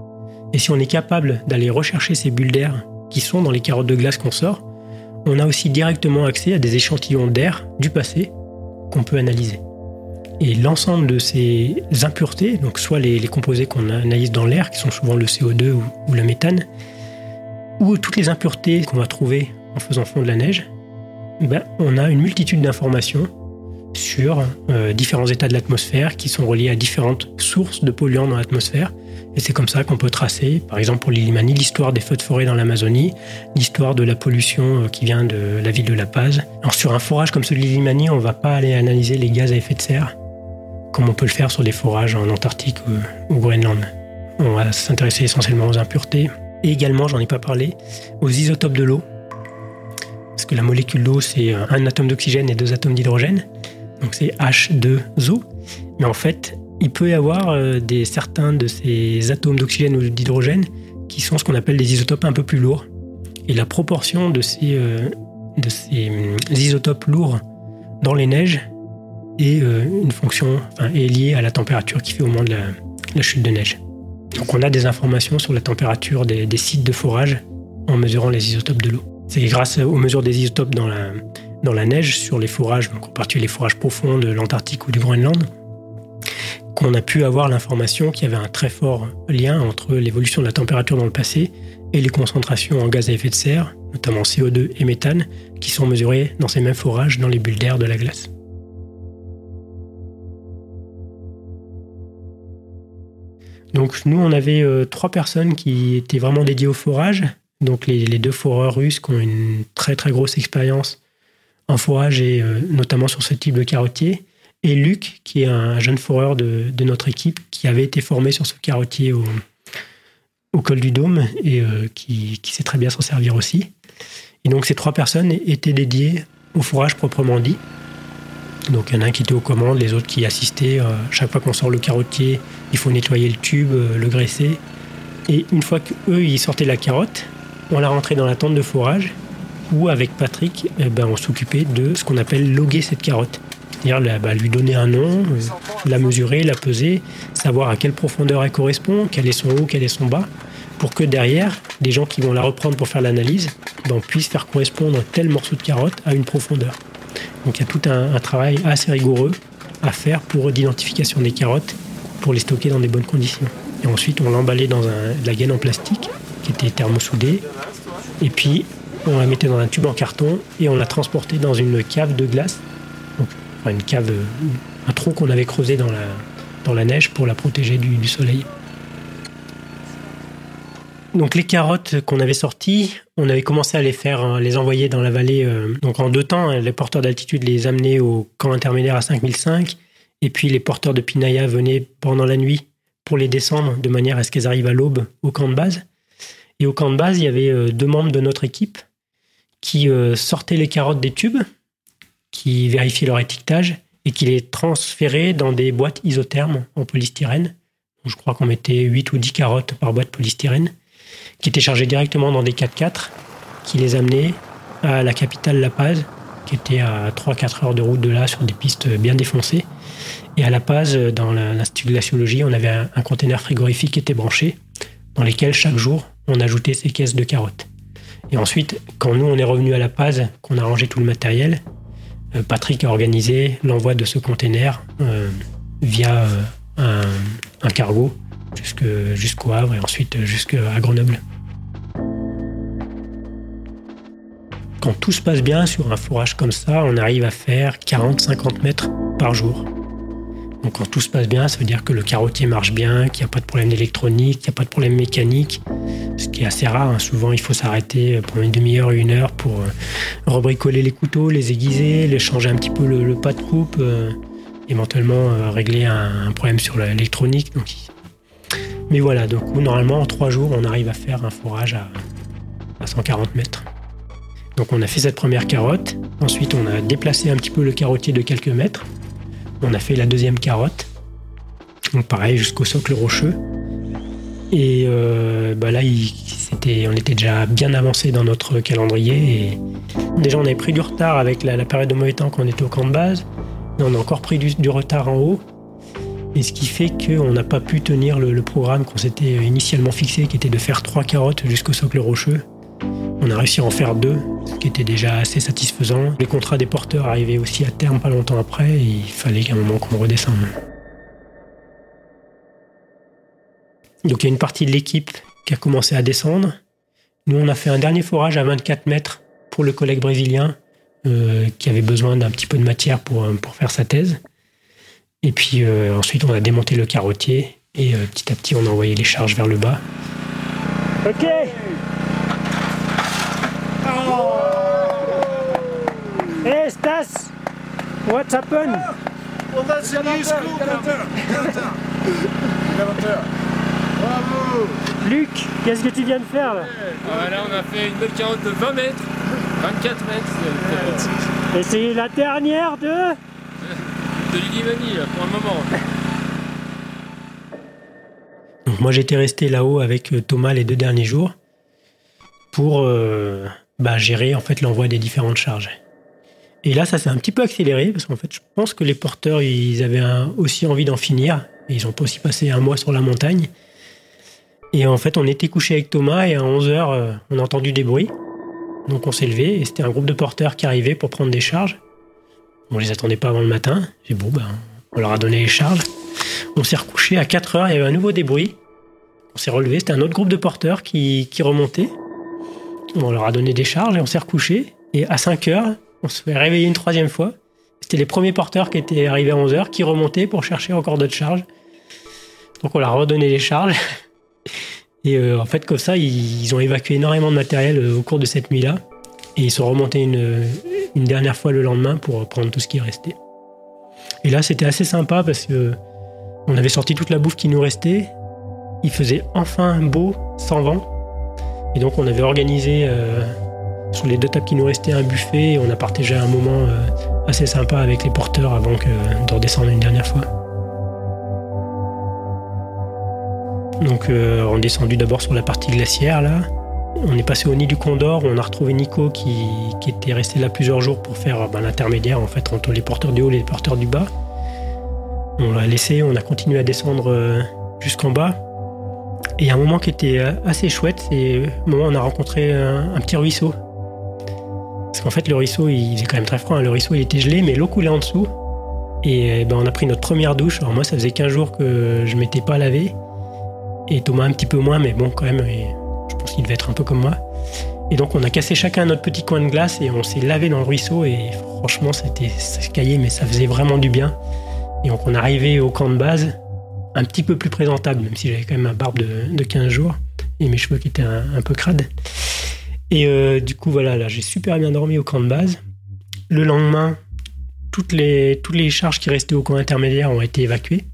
Et si on est capable d'aller rechercher ces bulles d'air qui sont dans les carottes de glace qu'on sort, on a aussi directement accès à des échantillons d'air du passé qu'on peut analyser. Et l'ensemble de ces impuretés, donc soit les, les composés qu'on analyse dans l'air, qui sont souvent le C O deux ou, ou la méthane, ou toutes les impuretés qu'on va trouver en faisant fondre de la neige, ben, on a une multitude d'informations sur euh, différents états de l'atmosphère qui sont reliés à différentes sources de polluants dans l'atmosphère. Et c'est comme ça qu'on peut tracer, par exemple pour l'Illimani, l'histoire des feux de forêt dans l'Amazonie, l'histoire de la pollution qui vient de la ville de La Paz. Alors sur un forage comme celui de l'Illimani, on ne va pas aller analyser les gaz à effet de serre, comme on peut le faire sur des forages en Antarctique ou au Groenland. On va s'intéresser essentiellement aux impuretés. Et également, j'en ai pas parlé, aux isotopes de l'eau. Parce que la molécule d'eau, c'est un atome d'oxygène et deux atomes d'hydrogène. Donc c'est H deux O. Mais en fait, il peut y avoir des, certains de ces atomes d'oxygène ou d'hydrogène qui sont ce qu'on appelle des isotopes un peu plus lourds. Et la proportion de ces, de ces isotopes lourds dans les neiges et euh, une fonction enfin, est liée à la température qui fait au moment de la, la chute de neige. Donc on a des informations sur la température des, des sites de forage en mesurant les isotopes de l'eau. C'est grâce aux mesures des isotopes dans la, dans la neige sur les forages, donc en particulier les forages profonds de l'Antarctique ou du Groenland, qu'on a pu avoir l'information qu'il y avait un très fort lien entre l'évolution de la température dans le passé et les concentrations en gaz à effet de serre, notamment C O deux et méthane, qui sont mesurées dans ces mêmes forages dans les bulles d'air de la glace. Donc nous, on avait euh, trois personnes qui étaient vraiment dédiées au forage. Donc les, les deux foreurs russes qui ont une très très grosse expérience en forage et euh, notamment sur ce type de carottier. Et Luc, qui est un jeune foreur de, de notre équipe, qui avait été formé sur ce carottier au, au Col du Dôme et euh, qui, qui sait très bien s'en servir aussi. Et donc ces trois personnes étaient dédiées au forage proprement dit. Donc il y en a un qui était aux commandes, les autres qui assistaient. Euh, chaque fois qu'on sort le carottier, il faut nettoyer le tube, euh, le graisser. Et une fois qu'eux, ils sortaient la carotte, on la rentrait dans la tente de forage où, avec Patrick, eh ben, on s'occupait de ce qu'on appelle loguer cette carotte. C'est-à-dire la, bah, lui donner un nom, euh, la mesurer, la peser, savoir à quelle profondeur elle correspond, quel est son haut, quel est son bas, pour que derrière, des gens qui vont la reprendre pour faire l'analyse, eh ben, on puisse faire correspondre tel morceau de carotte à une profondeur. Donc il y a tout un, un travail assez rigoureux à faire pour l'identification des carottes, pour les stocker dans des bonnes conditions. Et ensuite, on l'emballait dans un, de la gaine en plastique, qui était thermosoudée, et puis on la mettait dans un tube en carton et on la transportait dans une cave de glace, donc, enfin, une cave, un trou qu'on avait creusé dans la, dans la neige pour la protéger du, du soleil. Donc les carottes qu'on avait sorties, on avait commencé à les faire, les envoyer dans la vallée, euh, donc en deux temps, les porteurs d'altitude les amenaient au camp intermédiaire à cinq mille cinq, et puis les porteurs de Pinaya venaient pendant la nuit pour les descendre de manière à ce qu'elles arrivent à l'aube au camp de base. Et au camp de base, il y avait euh, deux membres de notre équipe qui euh, sortaient les carottes des tubes, qui vérifiaient leur étiquetage et qui les transféraient dans des boîtes isothermes en polystyrène. Donc, je crois qu'on mettait huit ou dix carottes par boîte polystyrène, qui étaient chargés directement dans des quatre-quatre, qui les amenaient à la capitale La Paz, qui était à trois à quatre heures de route de là, sur des pistes bien défoncées. Et à La Paz, dans l'Institut de la géologie, on avait un, un conteneur frigorifique qui était branché, dans lesquels chaque jour, on ajoutait ces caisses de carottes. Et ensuite, quand nous, on est revenu à La Paz, qu'on a rangé tout le matériel, Patrick a organisé l'envoi de ce conteneur euh, via euh, un, un cargo, jusqu'au Havre et ensuite jusqu'à Grenoble. Quand tout se passe bien sur un forage comme ça, on arrive à faire quarante à cinquante mètres par jour. Donc quand tout se passe bien, ça veut dire que le carottier marche bien, qu'il n'y a pas de problème électronique, qu'il n'y a pas de problème mécanique, ce qui est assez rare, hein. Souvent il faut s'arrêter pendant une demi-heure, une heure pour rebricoler les couteaux, les aiguiser, les changer un petit peu le, le pas de coupe, euh, éventuellement euh, régler un, un problème sur l'électronique. Donc, mais voilà, donc normalement en trois jours, on arrive à faire un forage à, à cent quarante mètres. Donc on a fait cette première carotte, ensuite on a déplacé un petit peu le carottier de quelques mètres, on a fait la deuxième carotte, donc pareil jusqu'au socle rocheux. Et euh, bah là, il, c'était, on était déjà bien avancé dans notre calendrier. Et déjà on avait pris du retard avec la, la période de mauvais temps qu'on était au camp de base, mais on a encore pris du, du retard en haut. Et ce qui fait qu'on n'a pas pu tenir le, le programme qu'on s'était initialement fixé, qui était de faire trois carottes jusqu'au socle rocheux. On a réussi à en faire deux, ce qui était déjà assez satisfaisant. Les contrats des porteurs arrivaient aussi à terme pas longtemps après, et il fallait qu'à un moment qu'on redescende. Donc il y a une partie de l'équipe qui a commencé à descendre. Nous, on a fait un dernier forage à vingt-quatre mètres pour le collègue brésilien, euh, qui avait besoin d'un petit peu de matière pour, pour faire sa thèse. Et puis euh, ensuite, on a démonté le carottier et euh, petit à petit, on a envoyé les charges vers le bas. Ok. Oh. Hey Stas, what's happened? Oh, that's a new school. Bravo. Luc, qu'est-ce que tu viens de faire là? Ah, là, on a fait une belle carotte de vingt mètres, vingt-quatre mètres. Et c'est la dernière de... de l'Illimani pour le moment. Donc moi j'étais resté là-haut avec Thomas les deux derniers jours pour euh, bah, gérer en fait l'envoi des différentes charges. Et là ça s'est un petit peu accéléré parce qu'en fait je pense que les porteurs ils avaient un, aussi envie d'en finir. Ils ont aussi passé un mois sur la montagne. Et en fait on était couché avec Thomas et à onze heures on a entendu des bruits. Donc on s'est levé et c'était un groupe de porteurs qui arrivait pour prendre des charges. On ne les attendait pas avant le matin. J'ai dit, bon, ben, on leur a donné les charges. On s'est recouché. À quatre heures, il y avait un nouveau débris. On s'est relevé. C'était un autre groupe de porteurs qui, qui remontait. On leur a donné des charges et on s'est recouché. Et à cinq heures, on se fait réveiller une troisième fois. C'était les premiers porteurs qui étaient arrivés à onze heures qui remontaient pour chercher encore d'autres charges. Donc, on leur a redonné les charges. Et euh, en fait, comme ça, ils, ils ont évacué énormément de matériel euh, au cours de cette nuit-là. Et ils sont remontés une, une dernière fois le lendemain pour prendre tout ce qui restait. Et là, c'était assez sympa parce qu'on avait sorti toute la bouffe qui nous restait. Il faisait enfin beau, sans vent. Et donc, on avait organisé euh, sur les deux tables qui nous restaient un buffet. Et on a partagé un moment euh, assez sympa avec les porteurs avant que, euh, de redescendre une dernière fois. Donc, euh, on est descendu d'abord sur la partie glaciaire, là. On est passé au nid du Condor, où on a retrouvé Nico qui, qui était resté là plusieurs jours pour faire ben, l'intermédiaire en fait, entre les porteurs du haut et les porteurs du bas. On l'a laissé, on a continué à descendre euh, jusqu'en bas. Et un moment qui était assez chouette, c'est le moment où on a rencontré un, un petit ruisseau. Parce qu'en fait, le ruisseau, il, il faisait quand même très froid. Hein. Le ruisseau, il était gelé, mais l'eau coulait en dessous. Et ben, on a pris notre première douche. Alors moi, ça faisait quinze jours que je ne m'étais pas lavé. Et Thomas un petit peu moins, mais bon, quand même... Et... Je pense qu'il devait être un peu comme moi. Et donc, on a cassé chacun notre petit coin de glace et on s'est lavé dans le ruisseau. Et franchement, c'était caillé, mais ça faisait vraiment du bien. Et donc, on est arrivé au camp de base, un petit peu plus présentable, même si j'avais quand même ma barbe de, de quinze jours et mes cheveux qui étaient un, un peu crades. Et euh, du coup, voilà, là, j'ai super bien dormi au camp de base. Le lendemain, toutes les, toutes les charges qui restaient au camp intermédiaire ont été évacuées.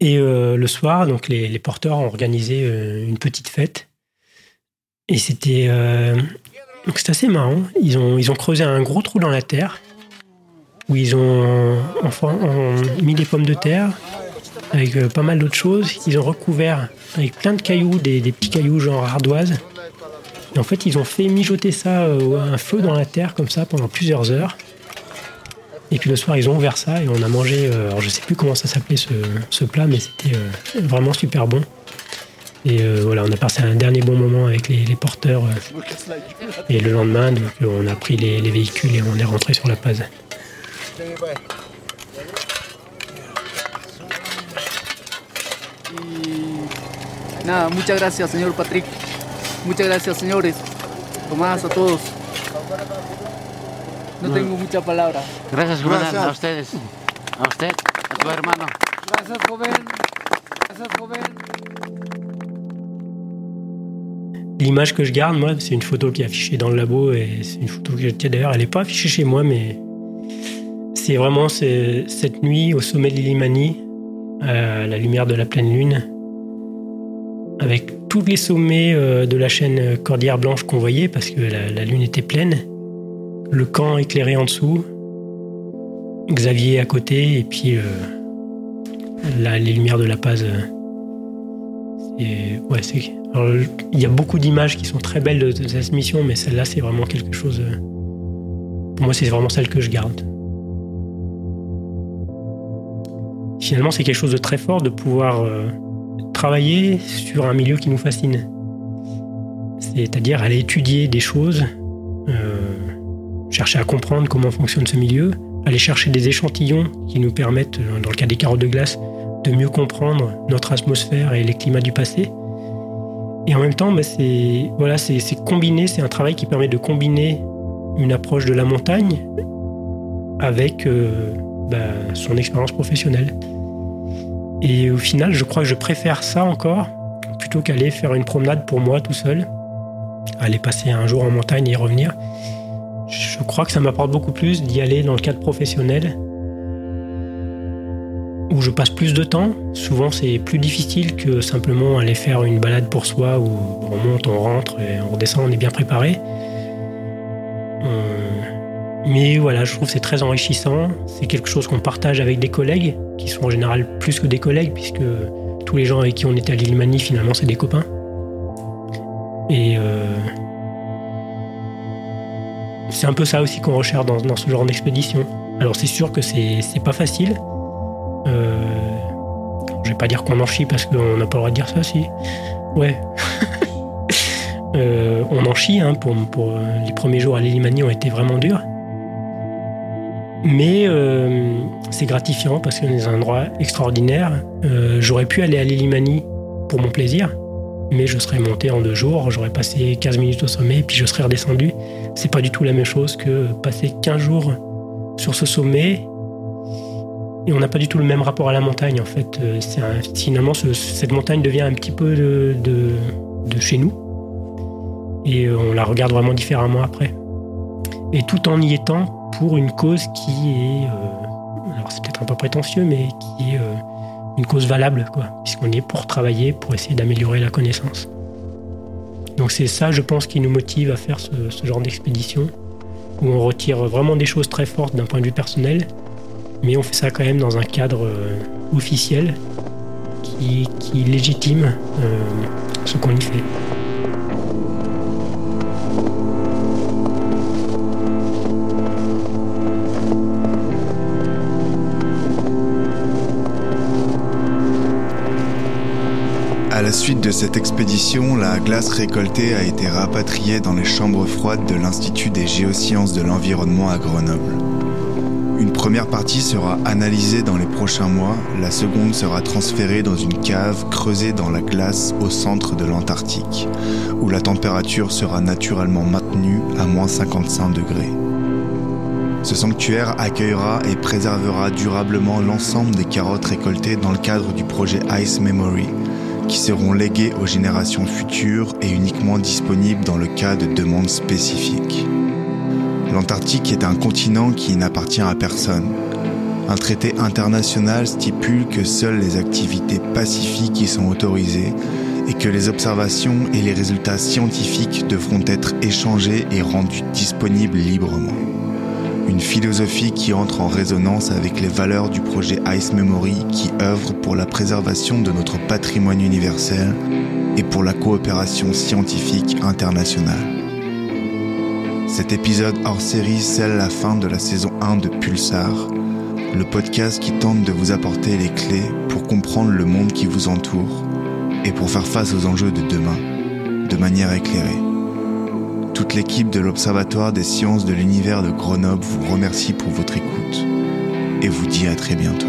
Et euh, le soir, donc les, les porteurs ont organisé euh, une petite fête. Et c'était, euh, donc c'était assez marrant. Ils ont, ils ont creusé un gros trou dans la terre où ils ont, enfin, ont mis des pommes de terre avec euh, pas mal d'autres choses. Ils ont recouvert avec plein de cailloux, des, des petits cailloux genre ardoise. Et en fait, ils ont fait mijoter ça euh, à un feu dans la terre comme ça pendant plusieurs heures. Et puis le soir, ils ont ouvert ça et on a mangé, euh, alors je sais plus comment ça s'appelait ce, ce plat, mais c'était euh, vraiment super bon. Et euh, voilà, on a passé un dernier bon moment avec les, les porteurs. Euh, et le lendemain, donc, on a pris les, les véhicules et on est rentré sur La Paz. Nada, muchas gracias, señor Patrick. Muchas gracias, señores. Tomás, a todos. No tengo mucha palabra. Gracias, Bruno, a ustedes. A usted, a tu hermano. Gracias, joven. Gracias, joven. L'image que je garde, moi, c'est une photo qui est affichée dans le labo et c'est une photo que j'ai d'ailleurs, elle n'est pas affichée chez moi, mais c'est vraiment c'est, cette nuit au sommet de l'Illimani, à la lumière de la pleine lune, avec tous les sommets de la chaîne Cordillère Blanche qu'on voyait parce que la, la lune était pleine. Le camp éclairé en dessous, Xavier à côté, et puis euh, la, les lumières de La Paz. Euh, c'est, ouais, c'est, alors, il y a beaucoup d'images qui sont très belles de, de cette mission, mais celle-là, c'est vraiment quelque chose... Euh, pour moi, c'est vraiment celle que je garde. Finalement, c'est quelque chose de très fort de pouvoir euh, travailler sur un milieu qui nous fascine. C'est-à-dire aller étudier des choses... Euh, chercher à comprendre comment fonctionne ce milieu, aller chercher des échantillons qui nous permettent, dans le cas des carottes de glace, de mieux comprendre notre atmosphère et les climats du passé. Et en même temps, bah, c'est, voilà, c'est, c'est combiné, c'est un travail qui permet de combiner une approche de la montagne avec euh, bah, son expérience professionnelle. Et au final, je crois que je préfère ça encore, plutôt qu'aller faire une promenade pour moi tout seul, aller passer un jour en montagne et revenir. Je crois que ça m'apporte beaucoup plus d'y aller dans le cadre professionnel où je passe plus de temps. Souvent, c'est plus difficile que simplement aller faire une balade pour soi où on monte, on rentre, et on redescend, on est bien préparé. Mais voilà, je trouve que c'est très enrichissant. C'est quelque chose qu'on partage avec des collègues qui sont en général plus que des collègues puisque tous les gens avec qui on était à l'Illimani, finalement, c'est des copains. Et... Euh C'est un peu ça aussi qu'on recherche dans, dans ce genre d'expédition. Alors c'est sûr que c'est, c'est pas facile. Euh, je vais pas dire qu'on en chie parce qu'on n'a pas le droit de dire ça, si. Ouais. euh, on en chie, hein, pour, pour les premiers jours à l'Illimani ont été vraiment durs. Mais euh, c'est gratifiant parce qu'on est dans un endroit extraordinaire. Euh, j'aurais pu aller à l'Illimani pour mon plaisir. Mais je serais monté en deux jours, j'aurais passé quinze minutes au sommet, puis je serais redescendu. C'est pas du tout la même chose que passer quinze jours sur ce sommet Et on n'a pas du tout le même rapport à la montagne, en fait. C'est un, finalement, ce, cette montagne devient un petit peu de, de, de chez nous. Et on la regarde vraiment différemment après. Et tout en y étant pour une cause qui est... Euh, alors c'est peut-être un peu prétentieux, mais qui est euh, une cause valable, quoi. Puisqu'on y est pour travailler, pour essayer d'améliorer la connaissance. Donc c'est ça, je pense, qui nous motive à faire ce, ce genre d'expédition, où on retire vraiment des choses très fortes d'un point de vue personnel, mais on fait ça quand même dans un cadre euh, officiel qui, qui légitime euh, ce qu'on y fait. À la suite de cette expédition, la glace récoltée a été rapatriée dans les chambres froides de l'Institut des géosciences de l'environnement à Grenoble. Une première partie sera analysée dans les prochains mois, la seconde sera transférée dans une cave creusée dans la glace au centre de l'Antarctique, où la température sera naturellement maintenue à moins cinquante-cinq degrés. Ce sanctuaire accueillera et préservera durablement l'ensemble des carottes récoltées dans le cadre du projet Ice Memory, qui seront légués aux générations futures et uniquement disponibles dans le cas de demandes spécifiques. L'Antarctique est un continent qui n'appartient à personne. Un traité international stipule que seules les activités pacifiques y sont autorisées et que les observations et les résultats scientifiques devront être échangés et rendus disponibles librement. Une philosophie qui entre en résonance avec les valeurs du projet Ice Memory qui œuvre pour la préservation de notre patrimoine universel et pour la coopération scientifique internationale. Cet épisode hors série scelle la fin de la saison un de Pulsar, le podcast qui tente de vous apporter les clés pour comprendre le monde qui vous entoure et pour faire face aux enjeux de demain de manière éclairée. Toute l'équipe de l'Observatoire des Sciences de l'Univers de Grenoble vous remercie pour votre écoute et vous dit à très bientôt.